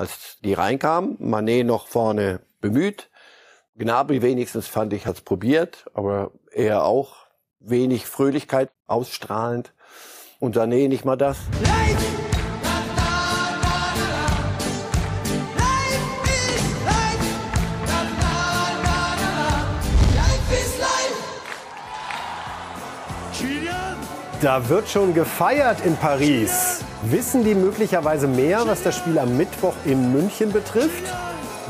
als die reinkamen. Mané noch vorne bemüht. Gnabry wenigstens, fand ich, hat es probiert, aber eher auch wenig Fröhlichkeit ausstrahlend. Und Sané nicht mal das. Da wird schon gefeiert in Paris. Wissen die möglicherweise mehr, was das Spiel am Mittwoch in München betrifft?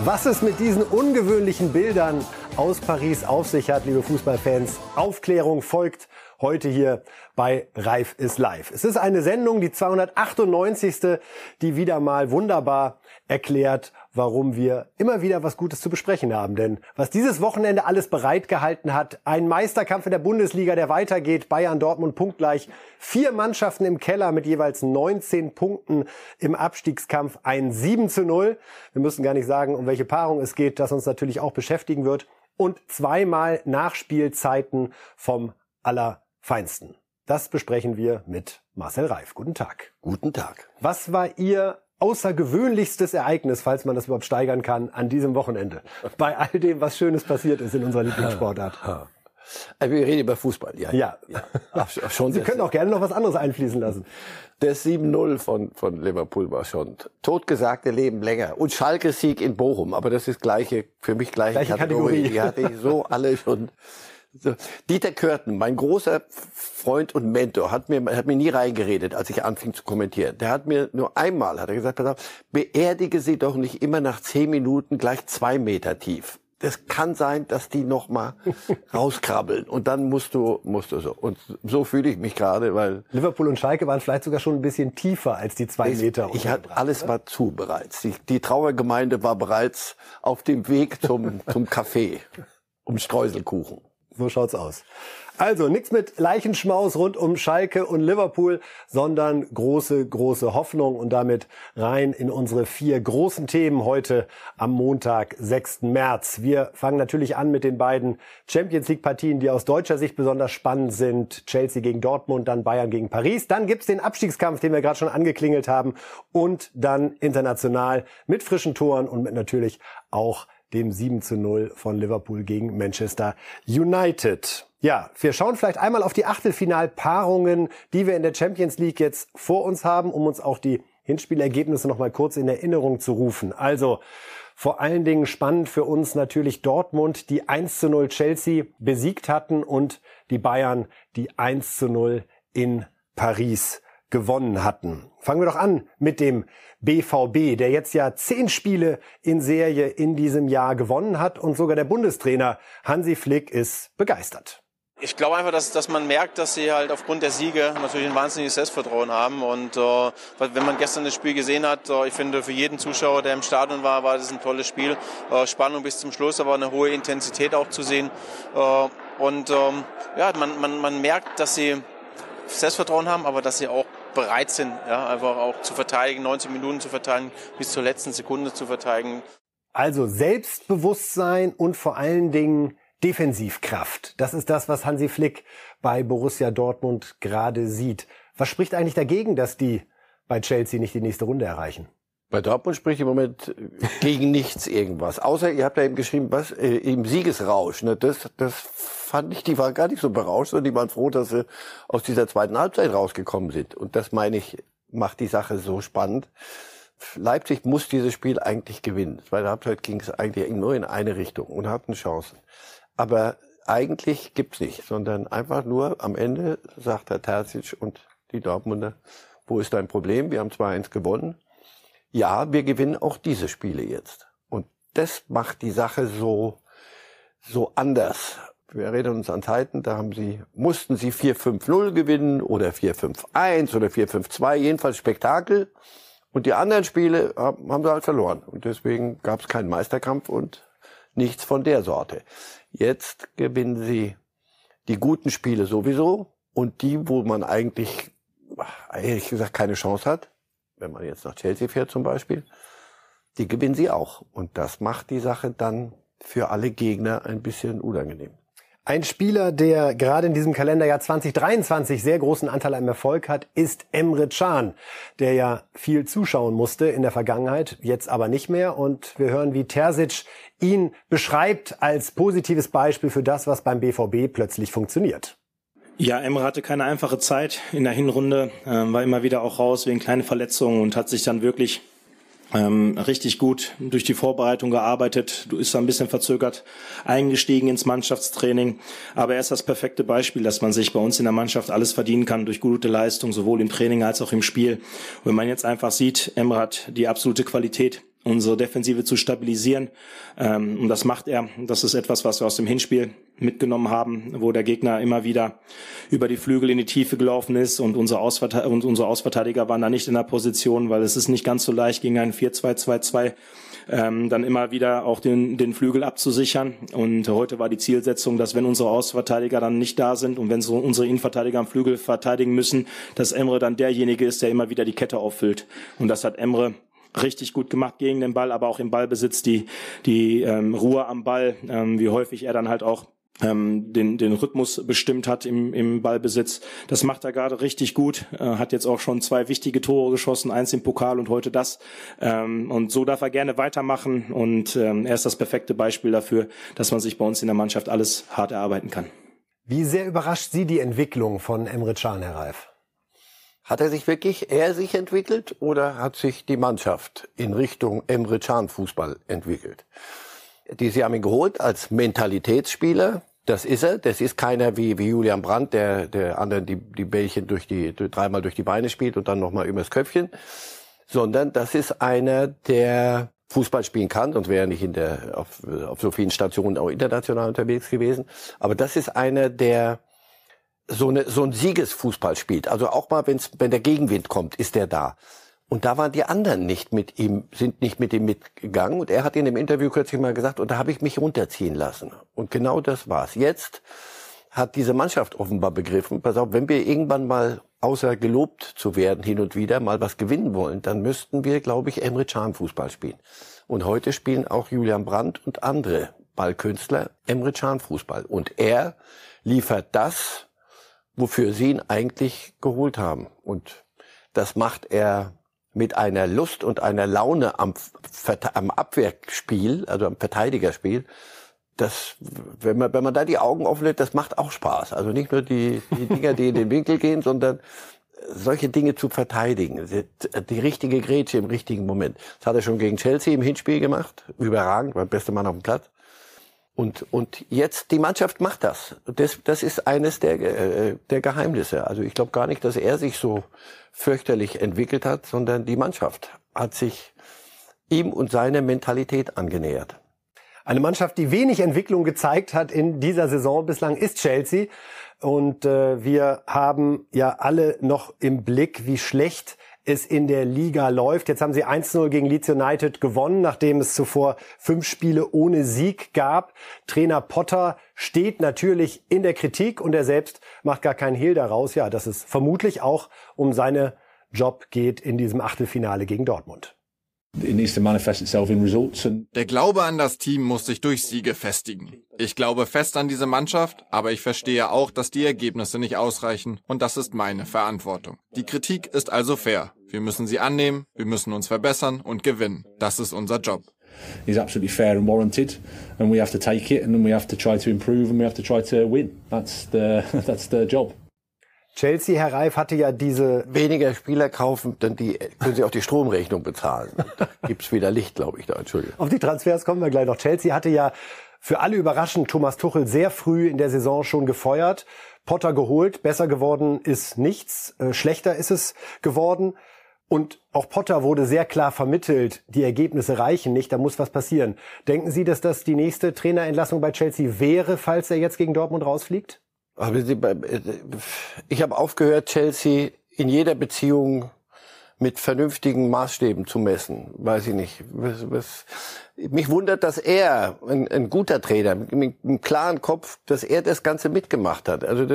Was es mit diesen ungewöhnlichen Bildern aus Paris auf sich hat, liebe Fußballfans, Aufklärung folgt heute hier bei Reif ist live. Es ist eine Sendung, die 298., die wieder mal wunderbar erklärt, warum wir immer wieder was Gutes zu besprechen haben. Denn was dieses Wochenende alles bereitgehalten hat, ein Meisterkampf in der Bundesliga, der weitergeht, Bayern, Dortmund punktgleich, 4 Mannschaften im Keller mit jeweils 19 Punkten im Abstiegskampf, ein 7:0. Wir müssen gar nicht sagen, um welche Paarung es geht, das uns natürlich auch beschäftigen wird. Und zweimal Nachspielzeiten vom Allerfeinsten. Das besprechen wir mit Marcel Reif. Guten Tag. Guten Tag. Was war Ihr außergewöhnlichstes Ereignis, falls man das überhaupt steigern kann, an diesem Wochenende? Bei all dem, was Schönes passiert ist in unserer Lieblingssportart. Also wir reden über Fußball, ja. Ja. Ach, schon. Sie können auch gerne noch was anderes einfließen lassen. Das 7:0 von Liverpool war schon. Totgesagte leben länger. Und Schalkes Sieg in Bochum. Aber das ist gleiche Kategorie. Die hatte ich so alle schon. So. Dieter Körten, mein großer Freund und Mentor, hat mir nie reingeredet, als ich anfing zu kommentieren. Der hat mir nur einmal, hat er gesagt, pass auf, beerdige sie doch nicht immer nach 10 Minuten gleich 2 Meter tief. Das kann sein, dass die noch mal rauskrabbeln. Und dann musst du so. Und so fühle ich mich gerade, weil Liverpool und Schalke waren vielleicht sogar schon ein bisschen tiefer als die 2 Meter. Ich hatte alles, war zu bereits. Die Trauergemeinde war bereits auf dem Weg zum Café, um Streuselkuchen. So schaut's aus. Also nichts mit Leichenschmaus rund um Schalke und Liverpool, sondern große, große Hoffnung und damit rein in unsere 4 großen Themen heute am Montag, 6. März. Wir fangen natürlich an mit den beiden Champions-League-Partien, die aus deutscher Sicht besonders spannend sind. Chelsea gegen Dortmund, dann Bayern gegen Paris. Dann gibt's den Abstiegskampf, den wir gerade schon angeklingelt haben. Und dann international mit frischen Toren und mit natürlich auch dem 7:0 von Liverpool gegen Manchester United. Ja, wir schauen vielleicht einmal auf die Achtelfinalpaarungen, die wir in der Champions League jetzt vor uns haben, um uns auch die Hinspielergebnisse noch mal kurz in Erinnerung zu rufen. Also vor allen Dingen spannend für uns natürlich Dortmund, die 1:0 Chelsea besiegt hatten und die Bayern, die 1:0 in Paris gewonnen hatten. Fangen wir doch an mit dem BVB, der jetzt ja 10 Spiele in Serie in diesem Jahr gewonnen hat und sogar der Bundestrainer Hansi Flick ist begeistert. Ich glaube einfach, dass man merkt, dass sie halt aufgrund der Siege natürlich ein wahnsinniges Selbstvertrauen haben. Und wenn man gestern das Spiel gesehen hat, ich finde, für jeden Zuschauer, der im Stadion war, war das ein tolles Spiel. Spannung bis zum Schluss, aber eine hohe Intensität auch zu sehen. Man merkt, dass sie Selbstvertrauen haben, aber dass sie auch bereit sind, ja, einfach auch zu verteidigen, 90 Minuten zu verteidigen, bis zur letzten Sekunde zu verteidigen. Also Selbstbewusstsein und vor allen Dingen Defensivkraft. Das ist das, was Hansi Flick bei Borussia Dortmund gerade sieht. Was spricht eigentlich dagegen, dass die bei Chelsea nicht die nächste Runde erreichen? Bei Dortmund spricht im Moment gegen nichts irgendwas. Außer, ihr habt da eben geschrieben, was im Siegesrausch. Ne? Das fand ich, die waren gar nicht so berauscht, sondern die waren froh, dass sie aus dieser zweiten Halbzeit rausgekommen sind. Und das, meine ich, macht die Sache so spannend. Leipzig muss dieses Spiel eigentlich gewinnen. Zweite Halbzeit ging es eigentlich nur in eine Richtung und hatten Chancen. Aber eigentlich gibt's nicht, sondern einfach nur am Ende sagt der Terzic und die Dortmunder, wo ist dein Problem? Wir haben 2:1 gewonnen. Ja, wir gewinnen auch diese Spiele jetzt. Und das macht die Sache so anders. Wir erinnern uns an Zeiten, da mussten sie 4-5-0 gewinnen oder 4-5-1 oder 4-5-2, jedenfalls Spektakel. Und die anderen Spiele haben sie halt verloren. Und deswegen gab es keinen Meisterkampf und nichts von der Sorte. Jetzt gewinnen sie die guten Spiele sowieso und die, wo man eigentlich, ehrlich gesagt, keine Chance hat. Wenn man jetzt nach Chelsea fährt zum Beispiel, die gewinnen sie auch. Und das macht die Sache dann für alle Gegner ein bisschen unangenehm. Ein Spieler, der gerade in diesem Kalenderjahr 2023 sehr großen Anteil am Erfolg hat, ist Emre Can, der ja viel zuschauen musste in der Vergangenheit, jetzt aber nicht mehr. Und wir hören, wie Terzic ihn beschreibt als positives Beispiel für das, was beim BVB plötzlich funktioniert. Ja, Emre hatte keine einfache Zeit in der Hinrunde, war immer wieder auch raus wegen kleinen Verletzungen und hat sich dann wirklich richtig gut durch die Vorbereitung gearbeitet. Du bist ein bisschen verzögert eingestiegen ins Mannschaftstraining. Aber er ist das perfekte Beispiel, dass man sich bei uns in der Mannschaft alles verdienen kann durch gute Leistung, sowohl im Training als auch im Spiel. Und wenn man jetzt einfach sieht, Emre hat die absolute Qualität, unsere Defensive zu stabilisieren. Und das macht er. Das ist etwas, was wir aus dem Hinspiel mitgenommen haben, wo der Gegner immer wieder über die Flügel in die Tiefe gelaufen ist und unsere Ausverteidiger waren da nicht in der Position, weil es ist nicht ganz so leicht, gegen einen 4-2-2-2 dann immer wieder auch den Flügel abzusichern. Und heute war die Zielsetzung, dass wenn unsere Außenverteidiger dann nicht da sind und wenn so unsere Innenverteidiger am Flügel verteidigen müssen, dass Emre dann derjenige ist, der immer wieder die Kette auffüllt. Und das hat Emre richtig gut gemacht gegen den Ball, aber auch im Ballbesitz, die Ruhe am Ball, wie häufig er dann halt auch den Rhythmus bestimmt hat im Ballbesitz. Das macht er gerade richtig gut, hat jetzt auch schon 2 wichtige Tore geschossen, eins im Pokal und heute das. Und so darf er gerne weitermachen und er ist das perfekte Beispiel dafür, dass man sich bei uns in der Mannschaft alles hart erarbeiten kann. Wie sehr überrascht Sie die Entwicklung von Emre Can, Herr Reif? Hat er sich entwickelt oder hat sich die Mannschaft in Richtung Emre Can Fußball entwickelt? Sie haben ihn geholt als Mentalitätsspieler. Das ist er. Das ist keiner wie Julian Brandt, der anderen die Bällchen dreimal durch die Beine spielt und dann nochmal übers Köpfchen. Sondern das ist einer, der Fußball spielen kann, sonst wäre er nicht auf so vielen Stationen auch international unterwegs gewesen. Aber das ist einer, der so ein Siegesfußball spielt. Also auch mal, wenn der Gegenwind kommt, ist der da. Und da waren die anderen nicht mit ihm mitgegangen. Und er hat in dem Interview kürzlich mal gesagt, und da habe ich mich runterziehen lassen. Und genau das war's. Jetzt hat diese Mannschaft offenbar begriffen, pass auf, wenn wir irgendwann mal, außer gelobt zu werden hin und wieder, mal was gewinnen wollen, dann müssten wir, glaube ich, Emre Can Fußball spielen. Und heute spielen auch Julian Brandt und andere Ballkünstler Emre Can Fußball. Und er liefert das, wofür sie ihn eigentlich geholt haben. Und das macht er mit einer Lust und einer Laune am Abwehrspiel, also am Verteidigerspiel, das, wenn man da die Augen offen lässt, das macht auch Spaß. Also nicht nur die Dinger, die in den Winkel gehen, sondern solche Dinge zu verteidigen. Die richtige Grätsche im richtigen Moment. Das hat er schon gegen Chelsea im Hinspiel gemacht. Überragend, war der beste Mann auf dem Platz. Und jetzt, die Mannschaft macht das. Das ist eines der Geheimnisse. Also ich glaube gar nicht, dass er sich so fürchterlich entwickelt hat, sondern die Mannschaft hat sich ihm und seiner Mentalität angenähert. Eine Mannschaft, die wenig Entwicklung gezeigt hat in dieser Saison bislang, ist Chelsea. Und wir haben ja alle noch im Blick, wie schlecht es in der Liga läuft. Jetzt haben sie 1-0 gegen Leeds United gewonnen, nachdem es zuvor 5 Spiele ohne Sieg gab. Trainer Potter steht natürlich in der Kritik und er selbst macht gar keinen Hehl daraus, ja, dass es vermutlich auch um seinen Job geht in diesem Achtelfinale gegen Dortmund. Der Glaube an das Team muss sich durch Siege festigen. Ich glaube fest an diese Mannschaft, aber ich verstehe auch, dass die Ergebnisse nicht ausreichen und das ist meine Verantwortung. Die Kritik ist also fair. Wir müssen sie annehmen, wir müssen uns verbessern und gewinnen. Das ist unser Job. Is absolutely fair and warranted, and we have to take it and then we have to try to improve and we have to try to win. That's the job. Chelsea, Herr Reif, hatte ja diese weniger Spieler kaufen, denn die können sie auch die Stromrechnung bezahlen. Da gibt's wieder Licht, glaube ich, da. Entschuldigung. Auf die Transfers kommen wir gleich noch. Chelsea hatte ja für alle überraschend Thomas Tuchel sehr früh in der Saison schon gefeuert, Potter geholt, besser geworden ist nichts, schlechter ist es geworden. Und auch Potter wurde sehr klar vermittelt, die Ergebnisse reichen nicht, da muss was passieren. Denken Sie, dass das die nächste Trainerentlassung bei Chelsea wäre, falls er jetzt gegen Dortmund rausfliegt? Ich habe aufgehört, Chelsea in jeder Beziehung mit vernünftigen Maßstäben zu messen. Weiß ich nicht. Mich wundert, dass er, ein guter Trainer, mit einem klaren Kopf, dass er das Ganze mitgemacht hat. Also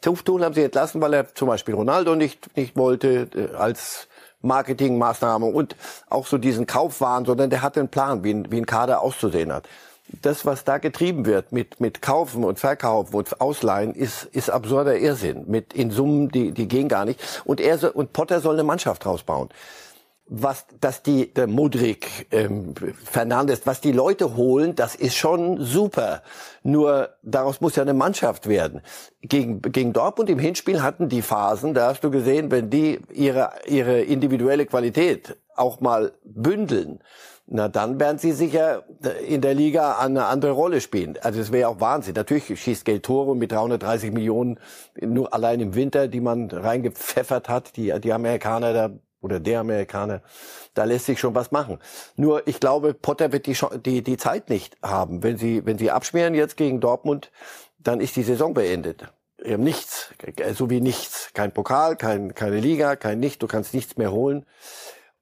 Tuchel haben sie entlassen, weil er zum Beispiel Ronaldo nicht wollte als Marketingmaßnahme und auch so diesen Kaufwahn, sondern der hatte einen Plan, wie ein Kader auszusehen hat. das, was da getrieben wird mit Kaufen und Verkaufen und Ausleihen, ist absurder Irrsinn. Mit in Summen, die gehen gar nicht. Und Potter soll eine Mannschaft rausbauen. Dass der Mudrik, Fernandes, was die Leute holen, das ist schon super. Nur daraus muss ja eine Mannschaft werden. Gegen Dortmund im Hinspiel hatten die Phasen, da hast du gesehen, wenn die ihre individuelle Qualität auch mal bündeln, na dann werden sie sicher in der Liga eine andere Rolle spielen. Also das wäre ja auch Wahnsinn. Natürlich schießt Geld Tore mit 330 Millionen nur allein im Winter, die man reingepfeffert hat. Die Amerikaner da, oder der Amerikaner, da lässt sich schon was machen. Nur, ich glaube, Potter wird die Zeit nicht haben. Wenn sie abschmieren jetzt gegen Dortmund, dann ist die Saison beendet. Eben nichts, so wie nichts. Kein Pokal, keine Liga, du kannst nichts mehr holen.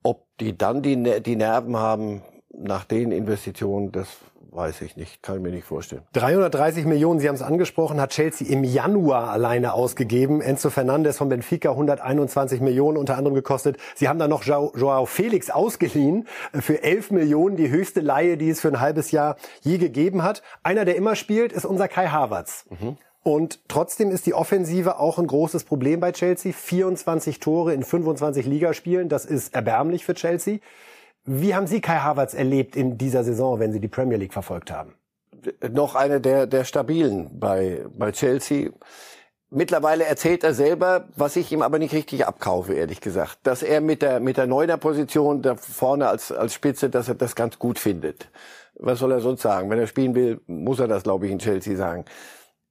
Ob die dann die Nerven haben nach den Investitionen, das weiß ich nicht, kann ich mir nicht vorstellen. 330 Millionen, Sie haben es angesprochen, hat Chelsea im Januar alleine ausgegeben. Enzo Fernandes von Benfica, 121 Millionen unter anderem gekostet. Sie haben dann noch Joao Felix ausgeliehen für 11 Millionen, die höchste Leihe, die es für ein halbes Jahr je gegeben hat. Einer, der immer spielt, ist unser Kai Havertz. Mhm. Und trotzdem ist die Offensive auch ein großes Problem bei Chelsea. 24 Tore in 25 Ligaspielen, das ist erbärmlich für Chelsea. Wie haben Sie Kai Havertz erlebt in dieser Saison, wenn Sie die Premier League verfolgt haben? Noch einer der stabilen bei Chelsea. Mittlerweile erzählt er selber, was ich ihm aber nicht richtig abkaufe, ehrlich gesagt. Dass er mit der Neuner-Position da vorne als Spitze, dass er das ganz gut findet. Was soll er sonst sagen? Wenn er spielen will, muss er das, glaube ich, in Chelsea sagen.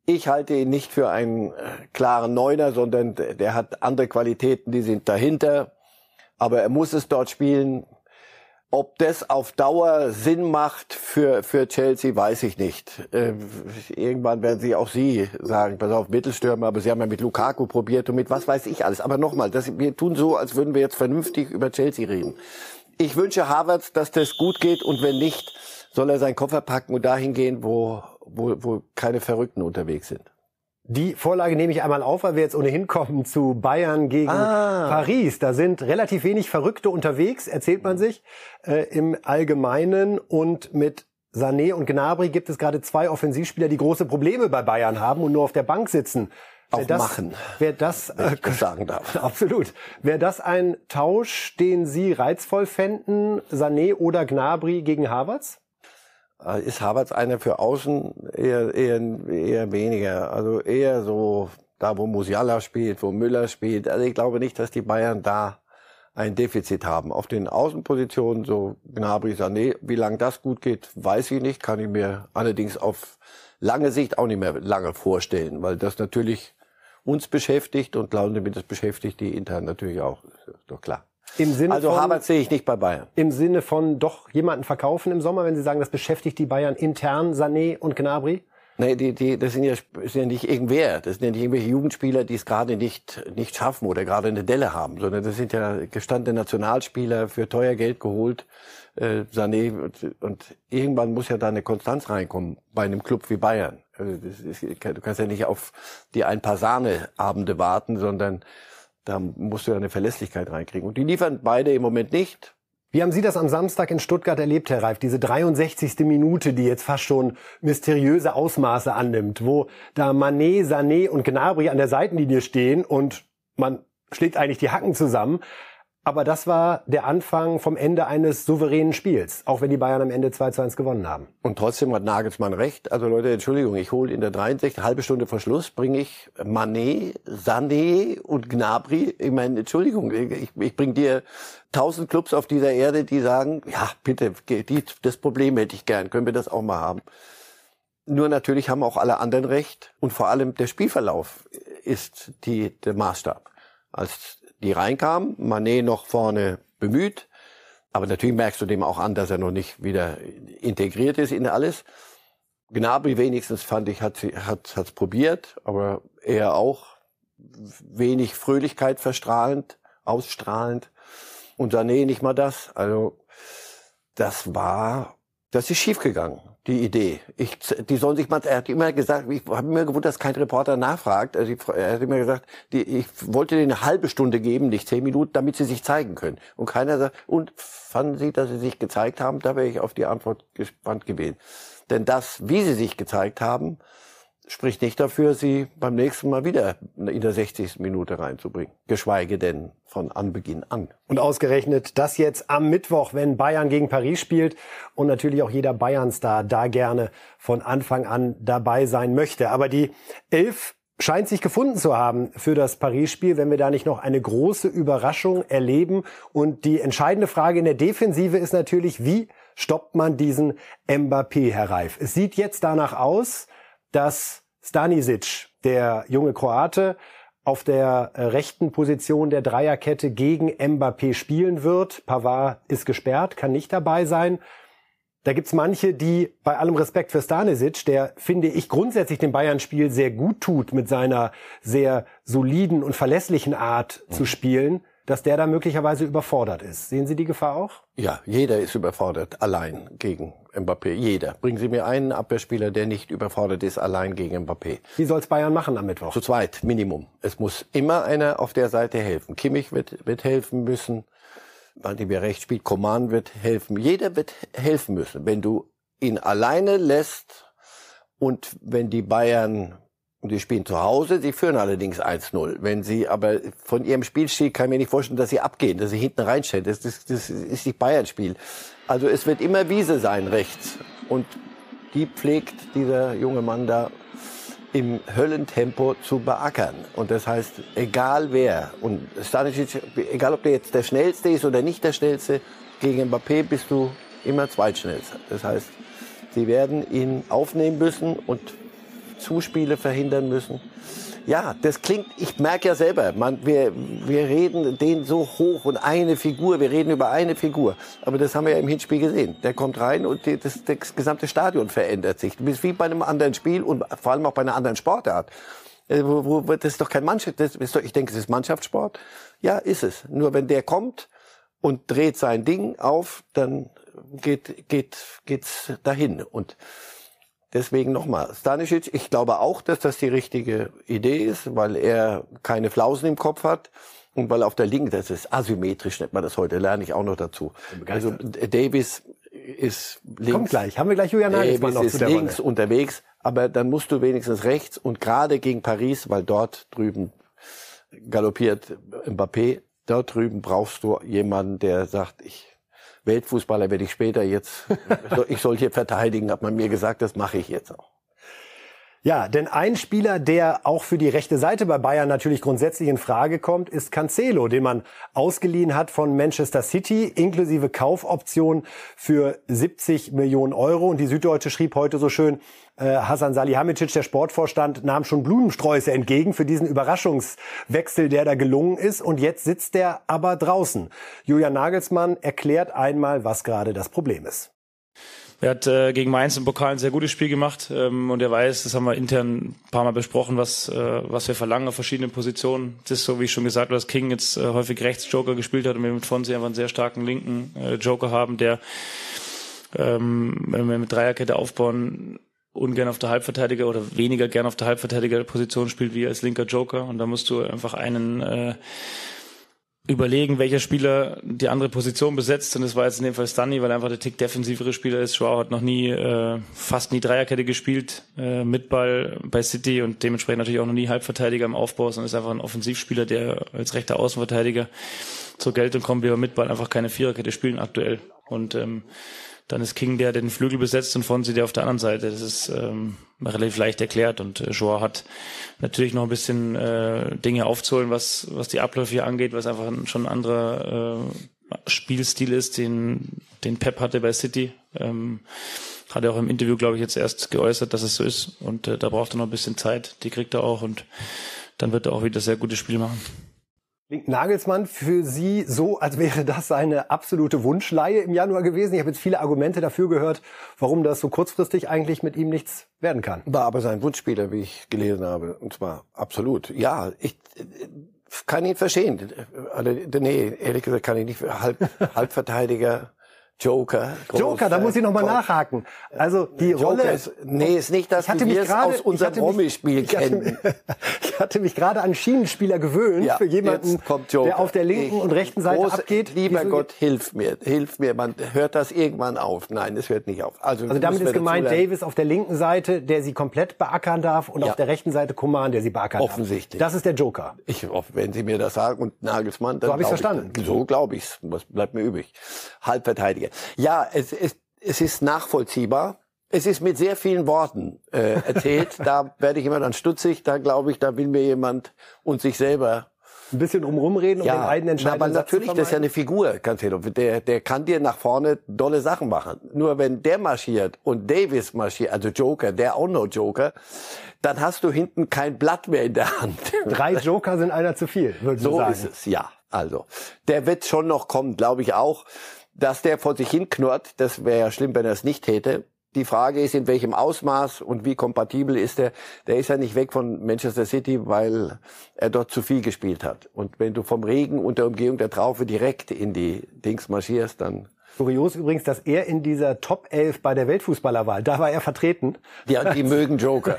Ich halte ihn nicht für einen klaren Neuner, sondern der hat andere Qualitäten, die sind dahinter. Aber er muss es dort spielen. Ob das auf Dauer Sinn macht für Chelsea, weiß ich nicht. Irgendwann werden sie sagen, pass auf, Mittelstürmer, aber sie haben ja mit Lukaku probiert und mit was weiß ich alles. Aber nochmal, wir tun so, als würden wir jetzt vernünftig über Chelsea reden. Ich wünsche Havertz, dass das gut geht, und wenn nicht, soll er seinen Koffer packen und dahin gehen, wo keine Verrückten unterwegs sind. Die Vorlage nehme ich einmal auf, weil wir jetzt ohnehin kommen zu Bayern gegen Paris. Da sind relativ wenig Verrückte unterwegs, erzählt man sich, im Allgemeinen. Und mit Sané und Gnabry gibt es gerade zwei Offensivspieler, die große Probleme bei Bayern haben und nur auf der Bank sitzen. Wäre das ein Tausch, den Sie reizvoll fänden, Sané oder Gnabry gegen Havertz? Ist Havertz einer für außen? Eher weniger. Also eher so da, wo Musiala spielt, wo Müller spielt. Also ich glaube nicht, dass die Bayern da ein Defizit haben. Auf den Außenpositionen, so Gnabry, Sané, wie lange das gut geht, weiß ich nicht. Kann ich mir allerdings auf lange Sicht auch nicht mehr lange vorstellen, weil das natürlich uns beschäftigt und damit das beschäftigt die intern natürlich auch. Das ist doch klar. Havertz sehe ich nicht bei Bayern. Im Sinne von doch jemanden verkaufen im Sommer, wenn Sie sagen, das beschäftigt die Bayern intern, Sané und Gnabry? Nee, das sind ja nicht irgendwer. Das sind ja nicht irgendwelche Jugendspieler, die es gerade nicht schaffen oder gerade eine Delle haben, sondern das sind ja gestandene Nationalspieler, für teuer Geld geholt, Sané. Und irgendwann muss ja da eine Konstanz reinkommen bei einem Club wie Bayern. Also du kannst ja nicht auf die ein paar Sahneabende warten, sondern da musst du ja eine Verlässlichkeit reinkriegen. Und die liefern beide im Moment nicht. Wie haben Sie das am Samstag in Stuttgart erlebt, Herr Reif? Diese 63. Minute, die jetzt fast schon mysteriöse Ausmaße annimmt, wo da Mané, Sané und Gnabry an der Seitenlinie stehen und man schlägt eigentlich die Hacken zusammen. Aber das war der Anfang vom Ende eines souveränen Spiels, auch wenn die Bayern am Ende 2:1 gewonnen haben. Und trotzdem hat Nagelsmann recht. Also Leute, Entschuldigung, ich hole in der 63, halbe Stunde vor Schluss, bringe ich Mané, Sané und Gnabry. Ich meine, Entschuldigung, ich bringe dir 1000 Clubs auf dieser Erde, die sagen, ja bitte, das Problem hätte ich gern, können wir das auch mal haben. Nur natürlich haben auch alle anderen recht. Und vor allem der Spielverlauf ist der Maßstab. Als die reinkamen, Mané noch vorne bemüht, aber natürlich merkst du dem auch an, dass er noch nicht wieder integriert ist in alles. Gnabry wenigstens, fand ich, hat's probiert, aber er auch wenig Fröhlichkeit ausstrahlend, und Sané nicht mal das. Also das war Das ist schiefgegangen, die Idee. Die sollen sich mal, er hat immer gesagt, ich habe immer gewundert, dass kein Reporter nachfragt. Also er hat immer gesagt, ich wollte denen eine halbe Stunde geben, nicht 10 Minuten, damit sie sich zeigen können. Und keiner sagt, und fanden Sie, dass sie sich gezeigt haben? Da wäre ich auf die Antwort gespannt gewesen. Denn das, wie sie sich gezeigt haben, spricht nicht dafür, sie beim nächsten Mal wieder in der 60. Minute reinzubringen. Geschweige denn von Anbeginn an. Und ausgerechnet das jetzt am Mittwoch, wenn Bayern gegen Paris spielt und natürlich auch jeder Bayern-Star da gerne von Anfang an dabei sein möchte. Aber die 11 scheint sich gefunden zu haben für das Paris-Spiel, wenn wir da nicht noch eine große Überraschung erleben. Und die entscheidende Frage in der Defensive ist natürlich, wie stoppt man diesen Mbappé, Herr Reif? Es sieht jetzt danach aus, dass Stanisic, der junge Kroate, auf der rechten Position der Dreierkette gegen Mbappé spielen wird. Pavard ist gesperrt, kann nicht dabei sein. Da gibt's manche, die bei allem Respekt für Stanisic, der, finde ich, grundsätzlich dem Bayern-Spiel sehr gut tut, mit seiner sehr soliden und verlässlichen Art zu spielen, dass der da möglicherweise überfordert ist. Sehen Sie die Gefahr auch? Ja, jeder ist überfordert, allein gegen Mbappé. Jeder. Bringen Sie mir einen Abwehrspieler, der nicht überfordert ist, allein gegen Mbappé. Wie soll's Bayern machen am Mittwoch? Zu zweit, Minimum. Es muss immer einer auf der Seite helfen. Kimmich wird helfen müssen, weil die mir recht spielt. Coman wird helfen. Jeder wird helfen müssen. Wenn du ihn alleine lässt und wenn die Bayern... Und die spielen zu Hause, sie führen allerdings 1-0. Wenn sie aber von ihrem Spielstil, kann ich mir nicht vorstellen, dass sie abgehen, dass sie hinten reinstellen. Das ist nicht Bayern-Spiel. Also es wird immer Wiese sein, rechts. Und die pflegt dieser junge Mann da im Höllentempo zu beackern. Und das heißt, egal wer, und Stanisic, egal ob der jetzt der Schnellste ist oder nicht der Schnellste, gegen Mbappé bist du immer Zweitschnellster. Das heißt, sie werden ihn aufnehmen müssen und Zuspiele verhindern müssen. Ja, das klingt, ich merke ja selber, wir reden den so hoch und eine Figur, wir reden über eine Figur. Aber das haben wir ja im Hinspiel gesehen. Der kommt rein und das gesamte Stadion verändert sich. Du bist wie bei einem anderen Spiel und vor allem auch bei einer anderen Sportart. Das ist doch kein Mannschaft, ich denke, es ist Mannschaftssport. Ja, ist es. Nur wenn der kommt und dreht sein Ding auf, dann geht's dahin. Und deswegen nochmal, Stanisic, ich glaube auch, dass das die richtige Idee ist, weil er keine Flausen im Kopf hat und weil auf der linken, das ist asymmetrisch, nennt man das heute, lerne ich auch noch dazu. Also Davies ist links. Kommt gleich, haben wir gleich Julian Nagelsmann noch zu der Rolle. Davies ist links unterwegs, aber dann musst du wenigstens rechts und gerade gegen Paris, weil dort drüben galoppiert Mbappé, dort drüben brauchst du jemanden, der sagt, Weltfußballer werde ich später jetzt, ich soll hier verteidigen, hat man mir gesagt, das mache ich jetzt auch. Ja, denn ein Spieler, der auch für die rechte Seite bei Bayern natürlich grundsätzlich in Frage kommt, ist Cancelo, den man ausgeliehen hat von Manchester City, inklusive Kaufoption für 70 Millionen Euro. Und die Süddeutsche schrieb heute so schön, Hasan Salihamidzic, der Sportvorstand, nahm schon Blumensträuße entgegen für diesen Überraschungswechsel, der da gelungen ist. Und jetzt sitzt der aber draußen. Julian Nagelsmann erklärt einmal, was gerade das Problem ist. Er hat gegen Mainz im Pokal ein sehr gutes Spiel gemacht und er weiß, das haben wir intern ein paar Mal besprochen, was wir verlangen auf verschiedenen Positionen. Das ist so, wie ich schon gesagt habe, dass King jetzt häufig rechts Joker gespielt hat und wir mit Fonsi einfach einen sehr starken linken Joker haben, der, wenn wir mit Dreierkette aufbauen, ungern auf der Halbverteidiger oder weniger gern auf der Halbverteidigerposition spielt wie als linker Joker. Und da musst du einfach einen... überlegen, welcher Spieler die andere Position besetzt, und das war jetzt in dem Fall Stani, weil er einfach der Tick defensivere Spieler ist. João hat noch nie, fast nie Dreierkette gespielt, mit Ball bei City und dementsprechend natürlich auch noch nie Halbverteidiger im Aufbau, sondern ist einfach ein Offensivspieler, der als rechter Außenverteidiger zur Geltung kommt, wie er mit Ball einfach keine Viererkette spielen aktuell. Und dann ist King, der den Flügel besetzt, und Fonsi, der auf der anderen Seite. Das ist relativ leicht erklärt. Und Joao hat natürlich noch ein bisschen Dinge aufzuholen, was die Abläufe hier angeht, was einfach schon ein anderer Spielstil ist, den Pep hatte bei City. Hat er auch im Interview, glaube ich, jetzt erst geäußert, dass es so ist. Und da braucht er noch ein bisschen Zeit. Die kriegt er auch. Und dann wird er auch wieder sehr gutes Spiel machen. Klingt Nagelsmann für Sie so, als wäre das seine absolute Wunschleihe im Januar gewesen? Ich habe jetzt viele Argumente dafür gehört, warum das so kurzfristig eigentlich mit ihm nichts werden kann. War aber sein Wunschspieler, wie ich gelesen habe. Und zwar absolut. Ja, ich kann ihn verstehen. Also, nee, ehrlich gesagt kann ich nicht. Halbverteidiger, Joker, da muss ich nochmal nachhaken. Also die Joker Rolle... ist nicht das, wie wir es aus unserem Promispiel kennen. Ich hatte mich gerade an Schienenspieler gewöhnt, ja, für jemanden, der auf der linken und rechten Seite abgeht. Lieber Gott, hilf mir. Man hört das irgendwann auf. Nein, es hört nicht auf. Also damit ist gemeint Davies auf der linken Seite, der sie komplett beackern darf, und auf der rechten Seite Coman, der sie beackern darf. Offensichtlich. Das ist der Joker. Wenn Sie mir das sagen, und Nagelsmann... Dann so habe ich es verstanden. So glaube ich es. Was bleibt mir übrig? Halbverteidiger. Ja, es ist nachvollziehbar. Es ist mit sehr vielen Worten erzählt. Da werde ich immer dann stutzig. Da glaube ich, da will mir jemand und sich selber ein bisschen drumherum reden, um den eigenen Entscheidungen. Aber natürlich, das ist ja eine Figur, Cancelo. Der kann dir nach vorne dolle Sachen machen. Nur wenn der marschiert und Davies marschiert, also Joker, der auch noch Joker, dann hast du hinten kein Blatt mehr in der Hand. 3 Joker sind einer zu viel, würdest du sagen. So ist es, ja. Also, der wird schon noch kommen, glaube ich auch. Dass der vor sich hin knurrt, das wäre ja schlimm, wenn er es nicht täte. Die Frage ist, in welchem Ausmaß und wie kompatibel ist er. Der ist ja nicht weg von Manchester City, weil er dort zu viel gespielt hat. Und wenn du vom Regen und der Umgehung der Traufe direkt in die Dings marschierst, dann... Kurios übrigens, dass er in dieser Top 11 bei der Weltfußballerwahl, da war er vertreten. Ja, die mögen Joker.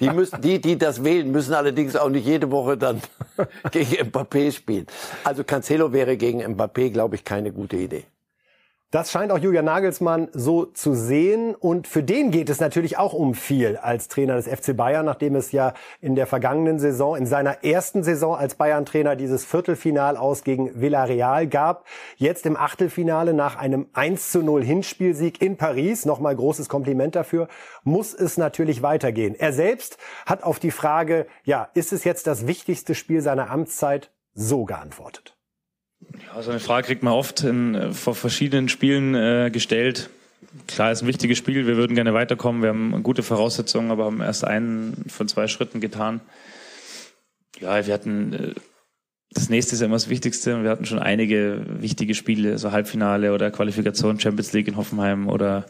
Die das wählen, müssen allerdings auch nicht jede Woche dann gegen Mbappé spielen. Also Cancelo wäre gegen Mbappé, glaube ich, keine gute Idee. Das scheint auch Julian Nagelsmann so zu sehen, und für den geht es natürlich auch um viel als Trainer des FC Bayern, nachdem es ja in der vergangenen Saison, in seiner ersten Saison als Bayern-Trainer, dieses Viertelfinal aus gegen Villarreal gab. Jetzt im Achtelfinale nach einem 1:0 Hinspielsieg in Paris, nochmal großes Kompliment dafür, muss es natürlich weitergehen. Er selbst hat auf die Frage, ja, ist es jetzt das wichtigste Spiel seiner Amtszeit, so geantwortet. Ja, so eine Frage kriegt man oft vor verschiedenen Spielen gestellt. Klar, ist ein wichtiges Spiel, wir würden gerne weiterkommen, wir haben gute Voraussetzungen, aber haben erst einen von 2 Schritten getan. Ja, wir hatten, das nächste ist ja immer das Wichtigste, wir hatten schon einige wichtige Spiele, so Halbfinale oder Qualifikation, Champions League in Hoffenheim oder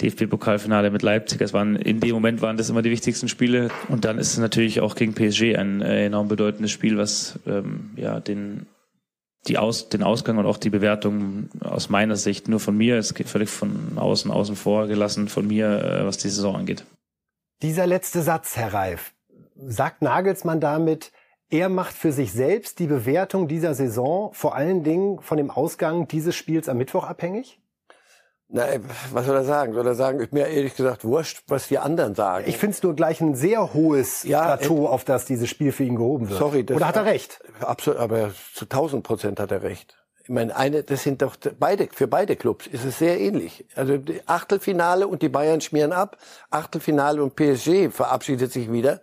DFB-Pokalfinale mit Leipzig. In dem Moment waren das immer die wichtigsten Spiele, und dann ist es natürlich auch gegen PSG ein enorm bedeutendes Spiel, was den Ausgang und auch die Bewertung aus meiner Sicht nur von mir, ist völlig von außen vor gelassen, von mir, was die Saison angeht. Dieser letzte Satz, Herr Reif, sagt Nagelsmann damit, er macht für sich selbst die Bewertung dieser Saison vor allen Dingen von dem Ausgang dieses Spiels am Mittwoch abhängig? Na, was soll er sagen? Soll er sagen, ist mir ehrlich gesagt wurscht, was die anderen sagen? Ich finde es nur gleich ein sehr hohes Plateau, auf das dieses Spiel für ihn gehoben wird. Sorry, oder hat er recht? Absolut, aber zu 1000% hat er recht. Ich meine, das sind doch für beide Clubs ist es sehr ähnlich. Also Achtelfinale und die Bayern schmieren ab, Achtelfinale und PSG verabschiedet sich wieder.